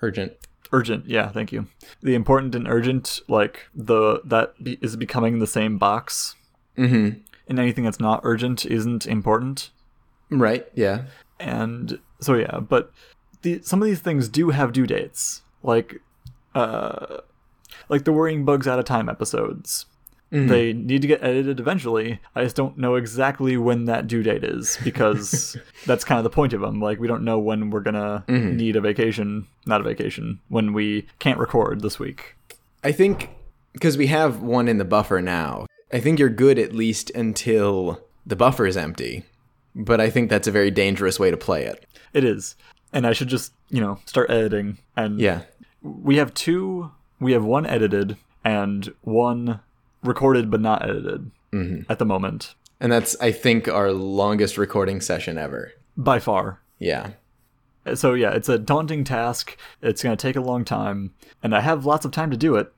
urgent. Yeah, thank you. The important and urgent, like that is becoming the same box. Mm-hmm. And anything that's not urgent isn't important. Right, yeah. And so, yeah, but some of these things do have due dates, like the Worrying Bugs Out of Time episodes. They need to get edited eventually. I just don't know exactly when that due date is, because that's kind of the point of them. Like, we don't know when we're gonna need a vacation, not a vacation, when we can't record this week. I think, because we have one in the buffer now, I think you're good at least until the buffer is empty. But I think that's a very dangerous way to play it. It is. And I should just, you know, start editing. And yeah, we have two. We have one edited and one recorded but not edited at the moment. And that's, I think, our longest recording session ever. By far. Yeah. So yeah, it's a daunting task. It's going to take a long time. And I have lots of time to do it,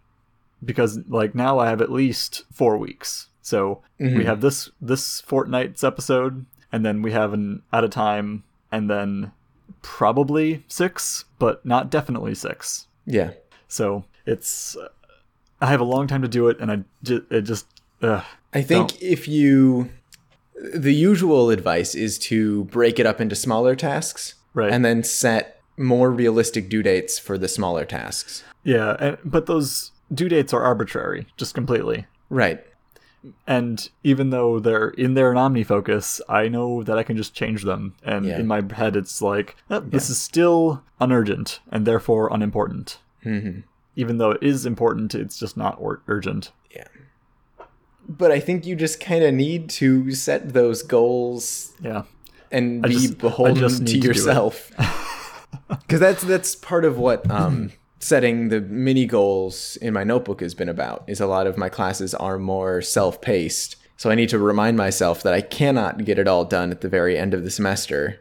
because like now I have at least 4 weeks. So we have this fortnight's episode, and then we have an out of time, and then probably 6, but not definitely 6. Yeah. So it's... I have a long time to do it, and the usual advice is to break it up into smaller tasks, right? And then set more realistic due dates for the smaller tasks. Yeah, but those due dates are arbitrary, just completely. Right. And even though they're in there in OmniFocus, I know that I can just change them. And in my head, it's like, this is still unurgent and therefore unimportant. Mm-hmm. Even though it is important, it's just not urgent. Yeah. But I think you just kind of need to set those goals. Yeah. And be beholden to yourself. Because that's part of what setting the mini goals in my notebook has been about, is a lot of my classes are more self-paced. So I need to remind myself that I cannot get it all done at the very end of the semester.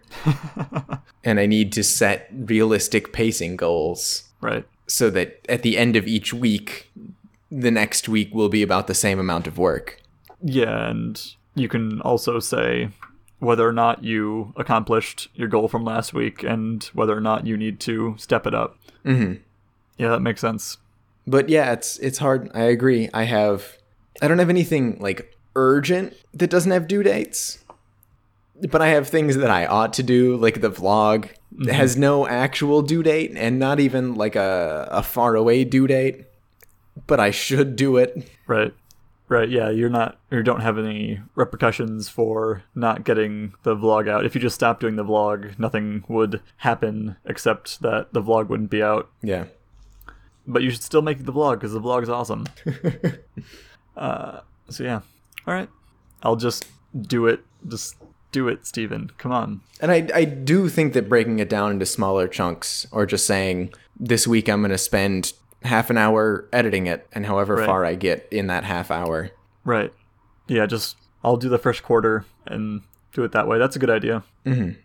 And I need to set realistic pacing goals. Right. So that at the end of each week, the next week will be about the same amount of work. Yeah, and you can also say whether or not you accomplished your goal from last week and whether or not you need to step it up. Mm-hmm. Yeah, that makes sense. But yeah, it's hard. I agree. I don't have anything like urgent that doesn't have due dates. But I have things that I ought to do, like the vlog has no actual due date and not even like a far away due date, but I should do it. Right. Right. Yeah. You don't have any repercussions for not getting the vlog out. If you just stopped doing the vlog, nothing would happen except that the vlog wouldn't be out. Yeah. But you should still make the vlog because the vlog is awesome. So yeah. All right. I'll just do it. Just do it, Steven. Come on. And I do think that breaking it down into smaller chunks, or just saying, this week I'm going to spend half an hour editing it, and however far I get in that half hour. Right. Yeah, just I'll do the first quarter and do it that way. That's a good idea. Mm-hmm.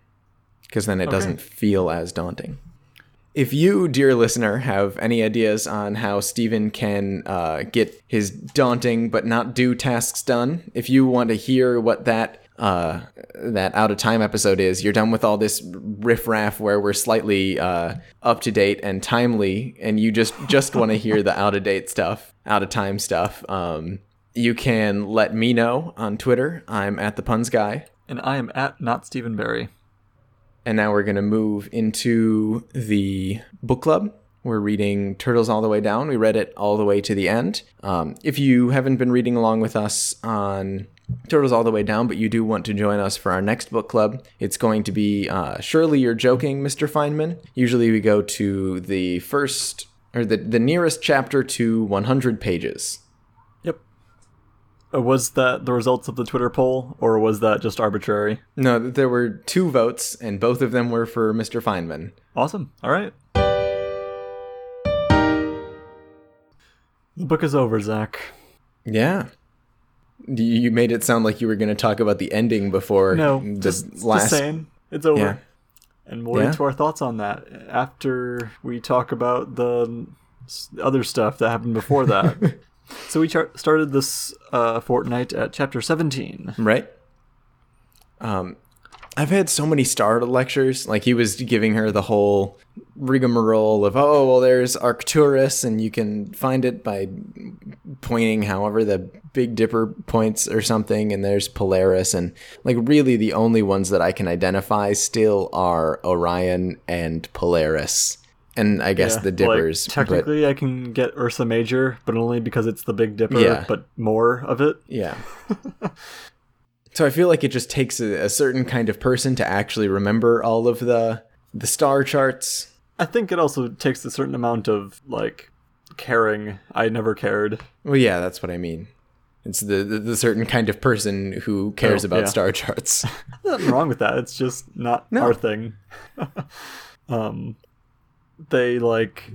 Because then it doesn't feel as daunting. If you, dear listener, have any ideas on how Steven can get his daunting but not due tasks done, if you want to hear what that out of time episode is, you're done with all this riffraff where we're slightly up to date and timely, and you just want to hear the out of date stuff, out of time stuff, you can let me know on Twitter. I'm at the Puns Guy, and I am at Not Stephen Berry. And now we're going to move into the book club. We're reading Turtles All the Way Down. We read it all the way to the end. If you haven't been reading along with us on Turtles All the Way Down, but you do want to join us for our next book club, it's going to be Surely You're Joking, Mr. Feynman. Usually we go to the first, or the nearest chapter to 100 pages. Yep. Was that the results of the Twitter poll, or was that just arbitrary? No, there were 2 votes, and both of them were for Mr. Feynman. Awesome. All right. The book is over, Zach. Yeah. You made it sound like you were going to talk about the ending before. No, just saying it's over. Yeah. And we'll get to our thoughts on that after we talk about the other stuff that happened before that. So we started this fortnight at chapter 17. Right. I've had so many Star lectures. Like, he was giving her the whole rigmarole of, there's Arcturus, and you can find it by pointing however the Big Dipper points or something, and there's Polaris, and like really the only ones that I can identify still are Orion and Polaris. and I guess the Dippers. Like, technically, I can get Ursa Major, but only because it's the Big Dipper, but more of it. Yeah. So I feel like it just takes a certain kind of person to actually remember all of the star charts. I think it also takes a certain amount of, like, caring. I never cared. Well, yeah, that's what I mean. It's the certain kind of person who cares about star charts. There's nothing wrong with that. It's just not our thing. They, like...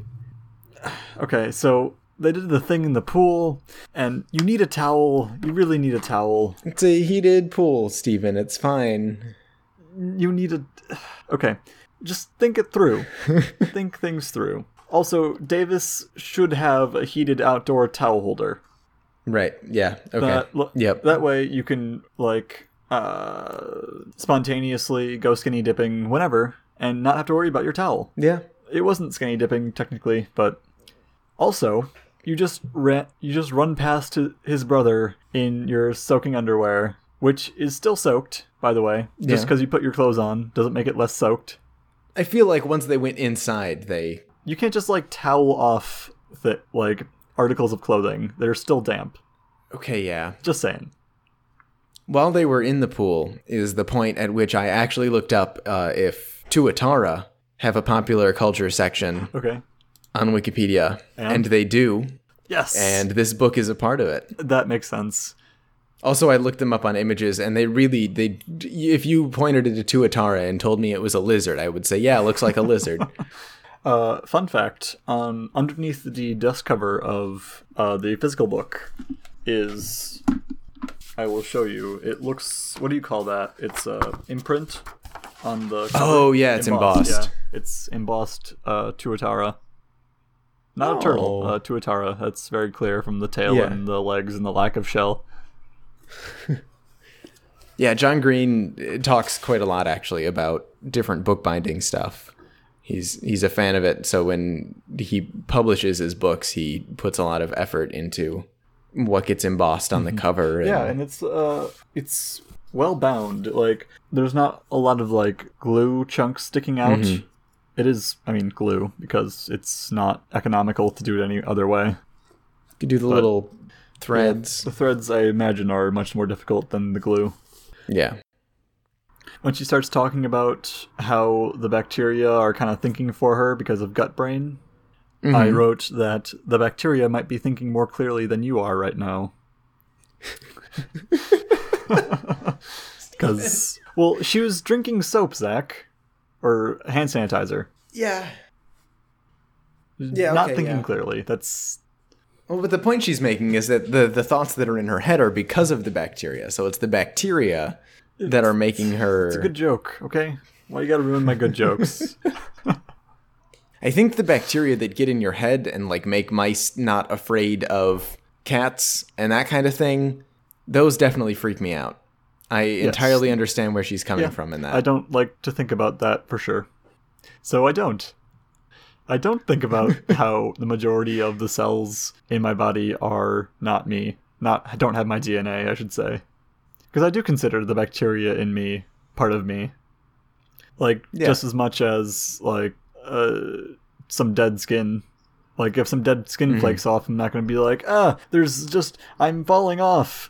Okay, so... They did the thing in the pool, and you need a towel. You really need a towel. It's a heated pool, Steven. It's fine. You need a... Okay. Just think it through. Think things through. Also, Davis should have a heated outdoor towel holder. Right. Yeah. Okay. That way you can, like, spontaneously go skinny dipping whenever and not have to worry about your towel. Yeah. It wasn't skinny dipping, technically, but... Also... You just run past his brother in your soaking underwear, which is still soaked, by the way. Just because you put your clothes on doesn't make it less soaked. I feel like once they went inside, they... You can't just, like, towel off, articles of clothing. They're still damp. Okay, yeah. Just saying. While they were in the pool is the point at which I actually looked up if Tuatara have a popular culture section. Okay. On Wikipedia, and they do. Yes. And this book is a part of it. That makes sense. Also, I looked them up on images, and they really, if you pointed it to Tuatara and told me it was a lizard, I would say, yeah, it looks like a lizard. Fun fact, underneath the dust cover of the physical book is, I will show you, it looks, what do you call that? It's imprint on the cover. Oh, yeah, it's embossed. Yeah, it's embossed Tuatara. Not a turtle, Tuatara. That's very clear from the tail and the legs and the lack of shell. Yeah, John Green talks quite a lot, actually, about different bookbinding stuff. He's a fan of it, so when he publishes his books, he puts a lot of effort into what gets embossed on the cover. And... Yeah, and it's well bound. Like, there's not a lot of, like, glue chunks sticking out. Mm-hmm. It is, I mean, glue, because it's not economical to do it any other way. You could do the little threads. Yeah, the threads, I imagine, are much more difficult than the glue. Yeah. When she starts talking about how the bacteria are kind of thinking for her because of gut brain, I wrote that the bacteria might be thinking more clearly than you are right now. Because, well, she was drinking soap, Zach. Or hand sanitizer. Yeah. Yeah. Not thinking clearly. That's... Well, but the point she's making is that the thoughts that are in her head are because of the bacteria. So it's the bacteria that are making her... It's a good joke, okay? Why you gotta ruin my good jokes? I think the bacteria that get in your head and, like, make mice not afraid of cats and that kind of thing, those definitely freak me out. I entirely understand where she's coming from in that. I don't like to think about that for sure. So I don't. I don't think about how the majority of the cells in my body are not me. I don't have my DNA, I should say. Because I do consider the bacteria in me part of me. Like, just as much as, like, some dead skin. Like, if some dead skin flakes off, I'm not going to be like, I'm falling off.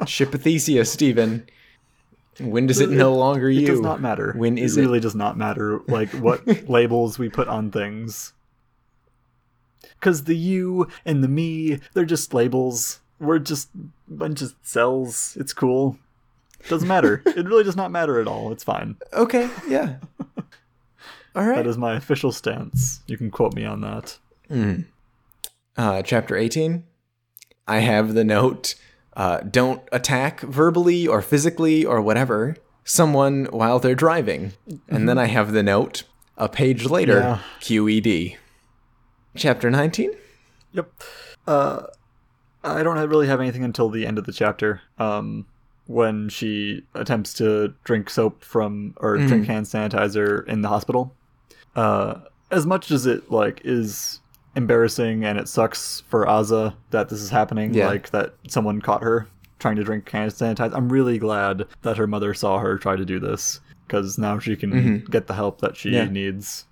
Shipathesia, Steven. When does it no longer you? It does not matter. When is it? It really does not matter, like, what labels we put on things. Because the you and the me, they're just labels. We're just a bunch of cells. It's cool. It doesn't matter. It really does not matter at all. It's fine. Okay, yeah. All right. That is my official stance. You can quote me on that. Chapter 18. I have the note... don't attack verbally or physically or whatever someone while they're driving. And then I have the note a page later, QED. Chapter 19? Yep. I don't really have anything until the end of the chapter, when she attempts to drink soap drink hand sanitizer in the hospital. As much as it, like, is... embarrassing, and it sucks for Azza that this is happening, like that someone caught her trying to drink hand sanitizer. I'm really glad that her mother saw her try to do this, because now she can get the help that she needs.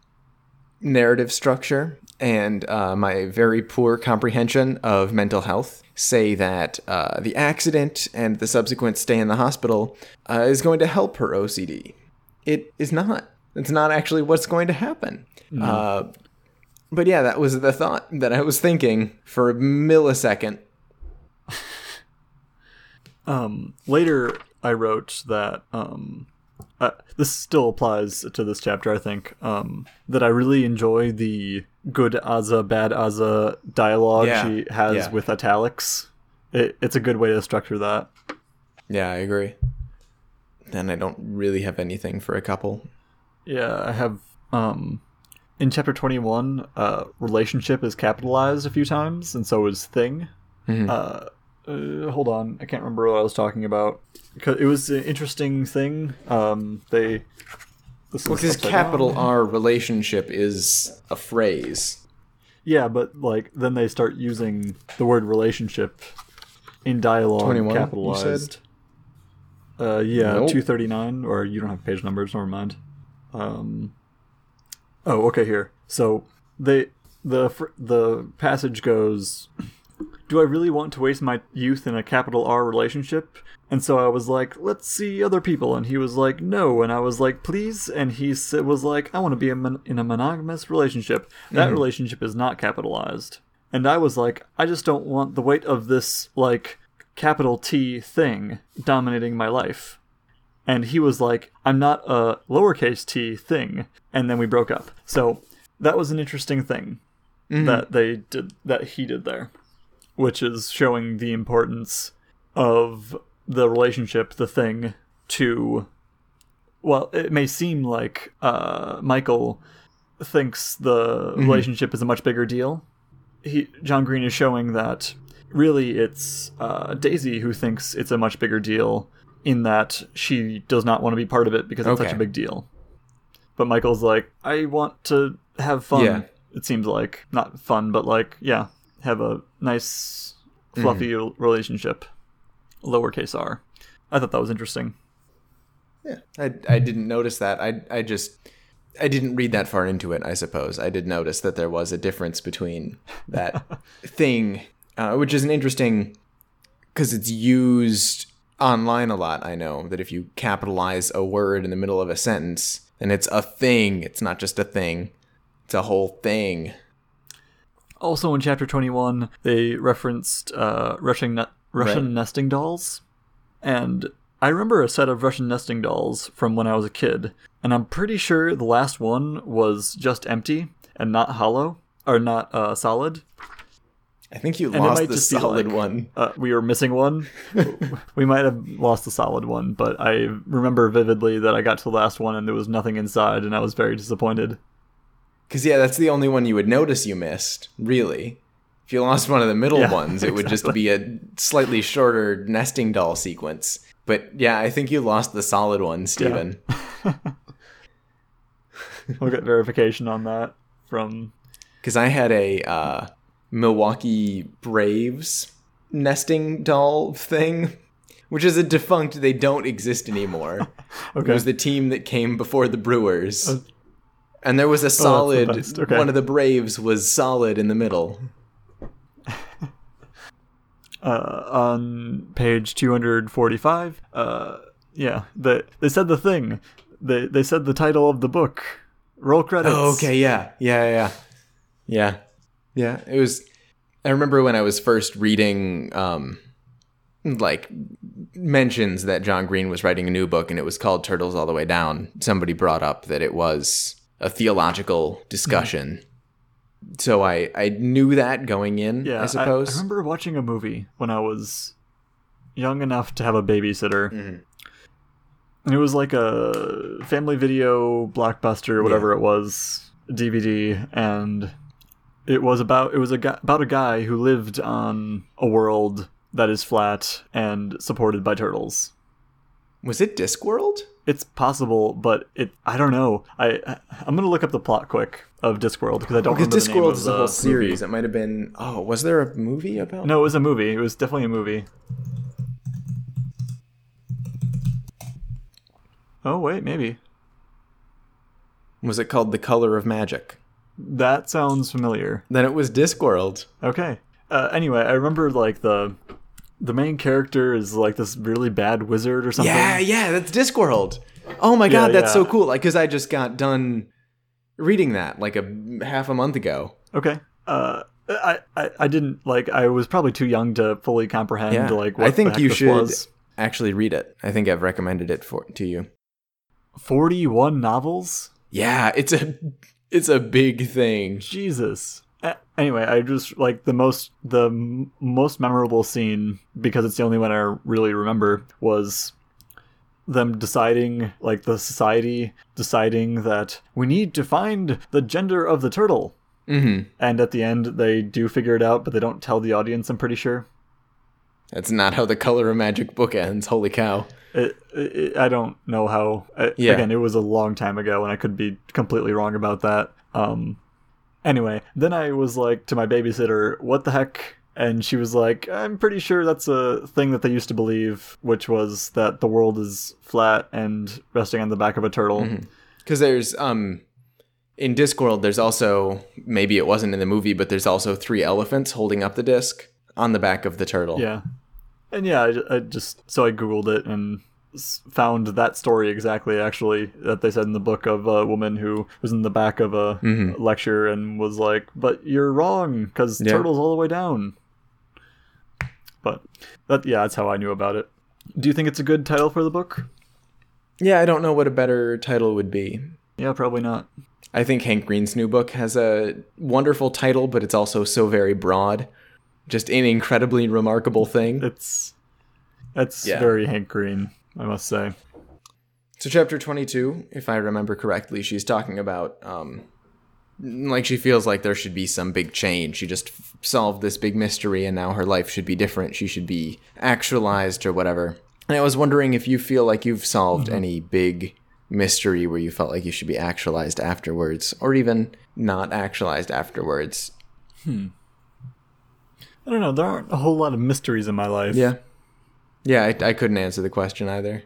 narrative structure and my very poor comprehension of mental health say that the accident and the subsequent stay in the hospital is going to help her OCD. It is not. It's not actually what's going to happen. Mm-hmm. But yeah, that was the thought that I was thinking for a millisecond. Later, I wrote that this still applies to this chapter, I think, that I really enjoy the good Azza, bad Azza dialogue she has with italics. It's a good way to structure that. Yeah, I agree. Then I don't really have anything for a couple. Yeah, I have... in chapter 21, relationship is capitalized a few times, and so is thing. Mm-hmm. Hold on, I can't remember what I was talking about. It was an interesting thing. Because capital R relationship is a phrase. Yeah, but like then they start using the word relationship in dialogue 21, capitalized. You said? 239, or you don't have page numbers, never mind. Okay, here. So the passage goes, do I really want to waste my youth in a capital R relationship? And so I was like, let's see other people. And he was like, no. And I was like, please. And he was like, I want to be in a monogamous relationship. That relationship is not capitalized. And I was like, I just don't want the weight of this, like, capital T thing dominating my life. And he was like, I'm not a lowercase t thing. And then we broke up. So that was an interesting thing that they did, that he did there, which is showing the importance of the relationship, the thing, to... Well, it may seem like Michael thinks the relationship is a much bigger deal. John Green is showing that really it's Daisy who thinks it's a much bigger deal, in that she does not want to be part of it because it's such a big deal. But Michael's like, I want to have fun, it seems like. Not fun, but like, have a nice, fluffy relationship. Lowercase r. I thought that was interesting. Yeah, I didn't notice that. I didn't read that far into it, I suppose. I did notice that there was a difference between that thing, which is an interesting, because it's used... online a lot. I know that if you capitalize a word in the middle of a sentence, then it's a thing. It's not just a thing, it's a whole thing. Also in chapter 21 they referenced Russian nesting dolls, and I remember a set of Russian nesting dolls from when I was a kid, and I'm pretty sure the last one was just empty and not hollow or not solid. I think you lost the solid one. We were missing one. We might have lost the solid one, but I remember vividly that I got to the last one and there was nothing inside, and I was very disappointed. Because, that's the only one you would notice you missed, really. If you lost one of the middle ones, it would just be a slightly shorter nesting doll sequence. But, I think you lost the solid one, Stephen. Yeah. We'll get verification on that from... Because I had a... Milwaukee Braves nesting doll thing, which is a defunct, they don't exist anymore. Okay. It was the team that came before the Brewers. And there was a solid, one of the Braves was solid in the middle. On page 245, they said the thing. They said the title of the book. Roll credits. Oh, okay, Yeah. Yeah, it was. I remember when I was first reading, mentions that John Green was writing a new book, and it was called Turtles All the Way Down. Somebody brought up that it was a theological discussion. So I knew that going in, I suppose. I remember watching a movie when I was young enough to have a babysitter. Mm-hmm. And it was like a family video, blockbuster, whatever it was, DVD, and... It was about a guy who lived on a world that is flat and supported by turtles. Was it Discworld? It's possible, but I don't know. I'm gonna look up the plot quick of Discworld because I don't remember the name of the Discworld is a whole series. It might have been. Oh, was there a movie about? No, it was a movie. It was definitely a movie. Oh wait, maybe. Was it called The Color of Magic? That sounds familiar. Then it was Discworld. Okay. Anyway, I remember like the main character is like this really bad wizard or something. Yeah, that's Discworld. Oh my god, that's so cool. Like, because I just got done reading that like a half a month ago. Okay. I didn't like. I was probably too young to fully comprehend. Yeah. Like, what I think the heck you should was. Actually read it. I think I've recommended it to you. 41 novels. Yeah, it's a big thing. Jesus. Anyway, I just like the most memorable scene, because it's the only one I really remember, was them deciding, like the society deciding that we need to find the gender of the turtle. Mm-hmm. And at the end, they do figure it out, but they don't tell the audience, I'm pretty sure. That's not how The Color of Magic book ends. Holy cow. I don't know how. Again, it was a long time ago, and I could be completely wrong about that. Anyway, then I was like to my babysitter, what the heck? And she was like, I'm pretty sure that's a thing that they used to believe, which was that the world is flat and resting on the back of a turtle. Because there's... In Discworld, there's also, maybe it wasn't in the movie, but there's also 3 elephants holding up the disc on the back of the turtle. Yeah. And yeah, I Googled it and found that story exactly, actually, that they said in the book, of a woman who was in the back of a lecture and was like, but you're wrong, because turtles all the way down. But that's how I knew about it. Do you think it's a good title for the book? Yeah, I don't know what a better title would be. Yeah, probably not. I think Hank Green's new book has a wonderful title, but it's also so very broad. Just an incredibly remarkable thing. That's very Hank Green, I must say. So chapter 22, if I remember correctly, she's talking about, like, she feels like there should be some big change. She just solved this big mystery, and now her life should be different. She should be actualized or whatever. And I was wondering if you feel like you've solved any big mystery where you felt like you should be actualized afterwards, or even not actualized afterwards. I don't know, there aren't a whole lot of mysteries in my life. I couldn't answer the question either.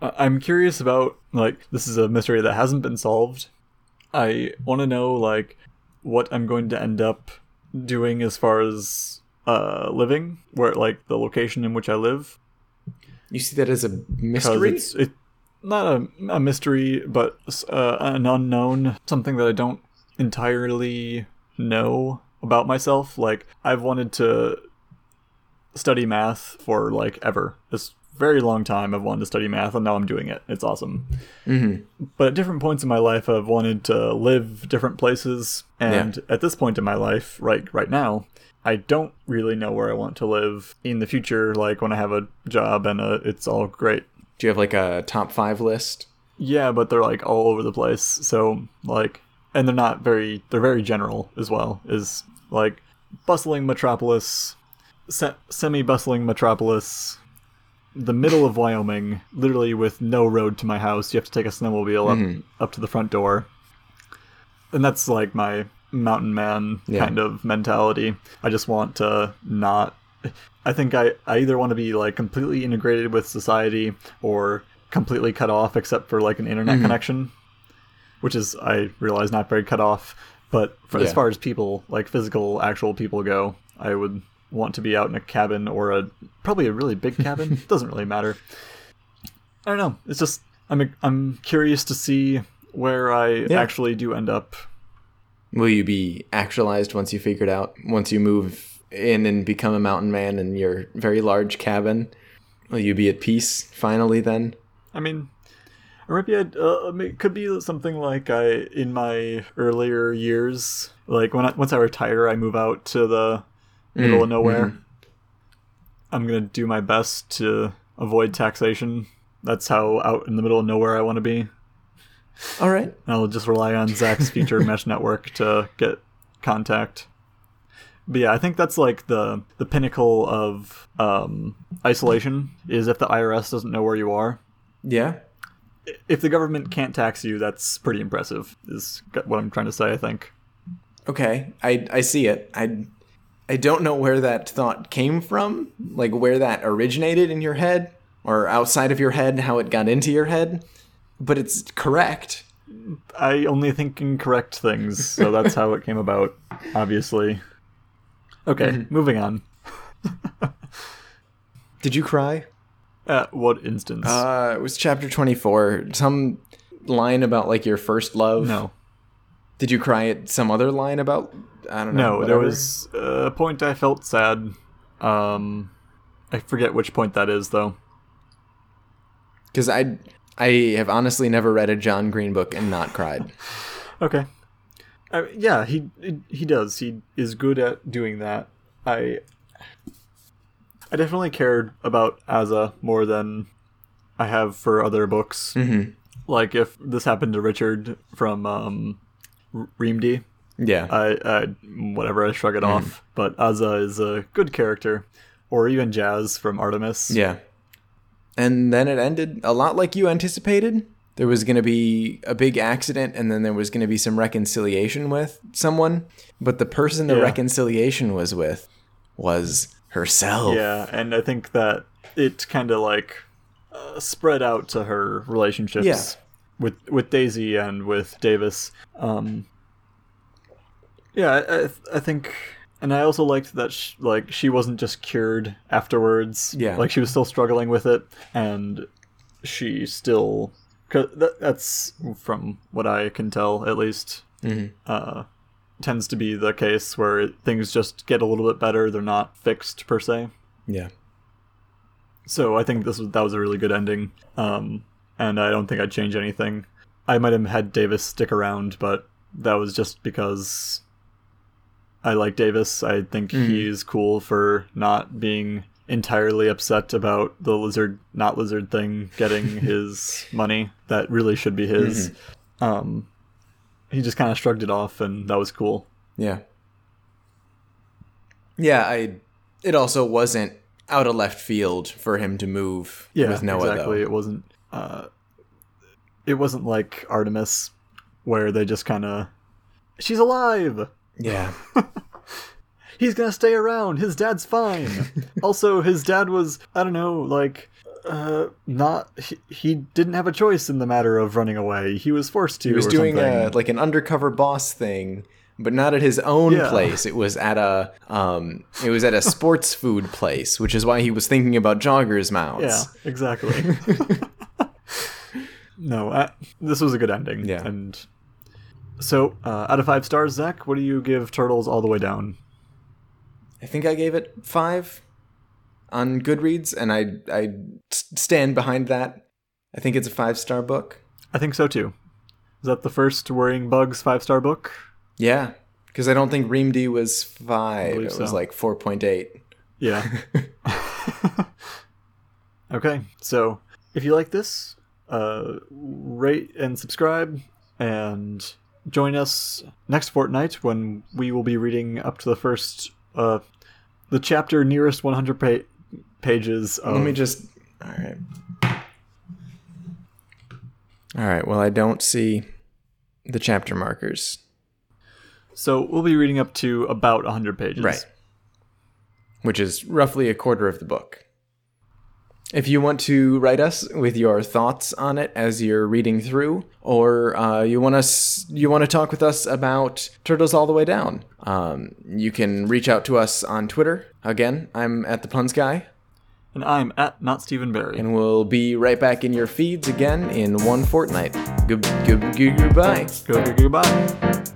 I'm curious about, like, this is a mystery that hasn't been solved. I want to know, like, what I'm going to end up doing as far as living, where, like, the location in which I live. You see that as a mystery? It's not a mystery, but an unknown, something that I don't entirely know about myself. Like, I've wanted to study math for, like, ever. This very long time I've wanted to study math, and now I'm doing it. It's awesome. But at different points in my life, I've wanted to live different places, and at this point in my life, right now, I don't really know where I want to live in the future, like, when I have a job and it's all great. Do you have, like, a top 5 list? Yeah, but they're, like, all over the place. So, like, and they're very general as well. Is, like, bustling metropolis, semi-bustling metropolis, the middle of Wyoming, literally with no road to my house. You have to take a snowmobile up to the front door. And that's, like, my mountain man kind of mentality. I just want to not... I think I either want to be, like, completely integrated with society or completely cut off except for, like, an internet connection, which is, I realize, not very cut off. But as far as people, like, physical, actual people go, I would want to be out in a cabin, or probably a really big cabin. It doesn't really matter. I don't know. It's just, I'm curious to see where I actually do end up. Will you be actualized once you figure it out, once you move in and become a mountain man in your very large cabin? Will you be at peace finally then? I mean, or maybe it could be something like, in my earlier years, like, once I retire, I move out to the middle of nowhere. I'm going to do my best to avoid taxation. That's how out in the middle of nowhere I want to be. All right. And I'll just rely on Zach's future mesh network to get contact. But yeah, I think that's, like, the pinnacle of isolation, is if the IRS doesn't know where you are. Yeah. If the government can't tax you, that's pretty impressive, is what I'm trying to say, I think. Okay, I see it. I don't know where that thought came from, like, where that originated in your head, or outside of your head, how it got into your head, but it's correct. I only think in correct things, so that's how it came about, obviously. Okay, moving on. Did you cry? At what instance? It was chapter 24. Some line about, like, your first love. No. Did you cry at some other line about... I don't know. No, whatever. There was a point I felt sad. I forget which point that is, though. Because I have honestly never read a John Green book and not cried. Okay. Yeah, he does. He is good at doing that. I definitely cared about Azza more than I have for other books. Mm-hmm. Like, if this happened to Richard from Reamde, yeah, I whatever, I shrug it off. But Azza is a good character. Or even Jazz from Artemis. Yeah. And then it ended a lot like you anticipated. There was going to be a big accident, and then there was going to be some reconciliation with someone. But the person the reconciliation was with was herself. Yeah, and I think that it kind of, like, spread out to her relationships with Daisy and with Davis. I think... And I also liked that she wasn't just cured afterwards. Yeah. Like, she was still struggling with it, and she still... Cause that's, from what I can tell, at least, tends to be the case where things just get a little bit better. They're not fixed, per se. Yeah. So I think that was a really good ending, and I don't think I'd change anything. I might have had Davis stick around, but that was just because... I like Davis. I think he's cool for not being entirely upset about the not lizard thing getting his money that really should be his. Mm-hmm. He just kind of shrugged it off, and that was cool. Yeah. Yeah, it also wasn't out of left field for him to move with Noah, exactly. Though. It wasn't. It wasn't like Artemis, where they just kind of, she's alive. Yeah. He's gonna stay around. His dad's fine. Also, his dad was, I don't know, like, he didn't have a choice in the matter of running away. He was forced to. He was doing like an undercover boss thing, but not at his own place. It was at a sports food place, which is why he was thinking about joggers' mouths. Yeah, exactly. No, this was a good ending. Yeah. And... So, out of 5 stars, Zach, what do you give Turtles All the Way Down? I think I gave it 5 on Goodreads, and I stand behind that. I think it's a 5-star book. I think so, too. Is that the first Worrying Bugs 5-star book? Yeah, because I don't think Reamde was 5. It was 4.8. Yeah. Okay, so if you like this, rate and subscribe, and... Join us next fortnight when we will be reading up to the first, the chapter nearest 100 pages of... Let me just... All right, well, I don't see the chapter markers. So we'll be reading up to about 100 pages. Right. Which is roughly a quarter of the book. If you want to write us with your thoughts on it as you're reading through, or you want to talk with us about Turtles All the Way Down, you can reach out to us on Twitter. Again, I'm at the Puns Guy, and I'm at Not Stephen Barry. And we'll be right back in your feeds again in one fortnight. Goodbye. Goodbye.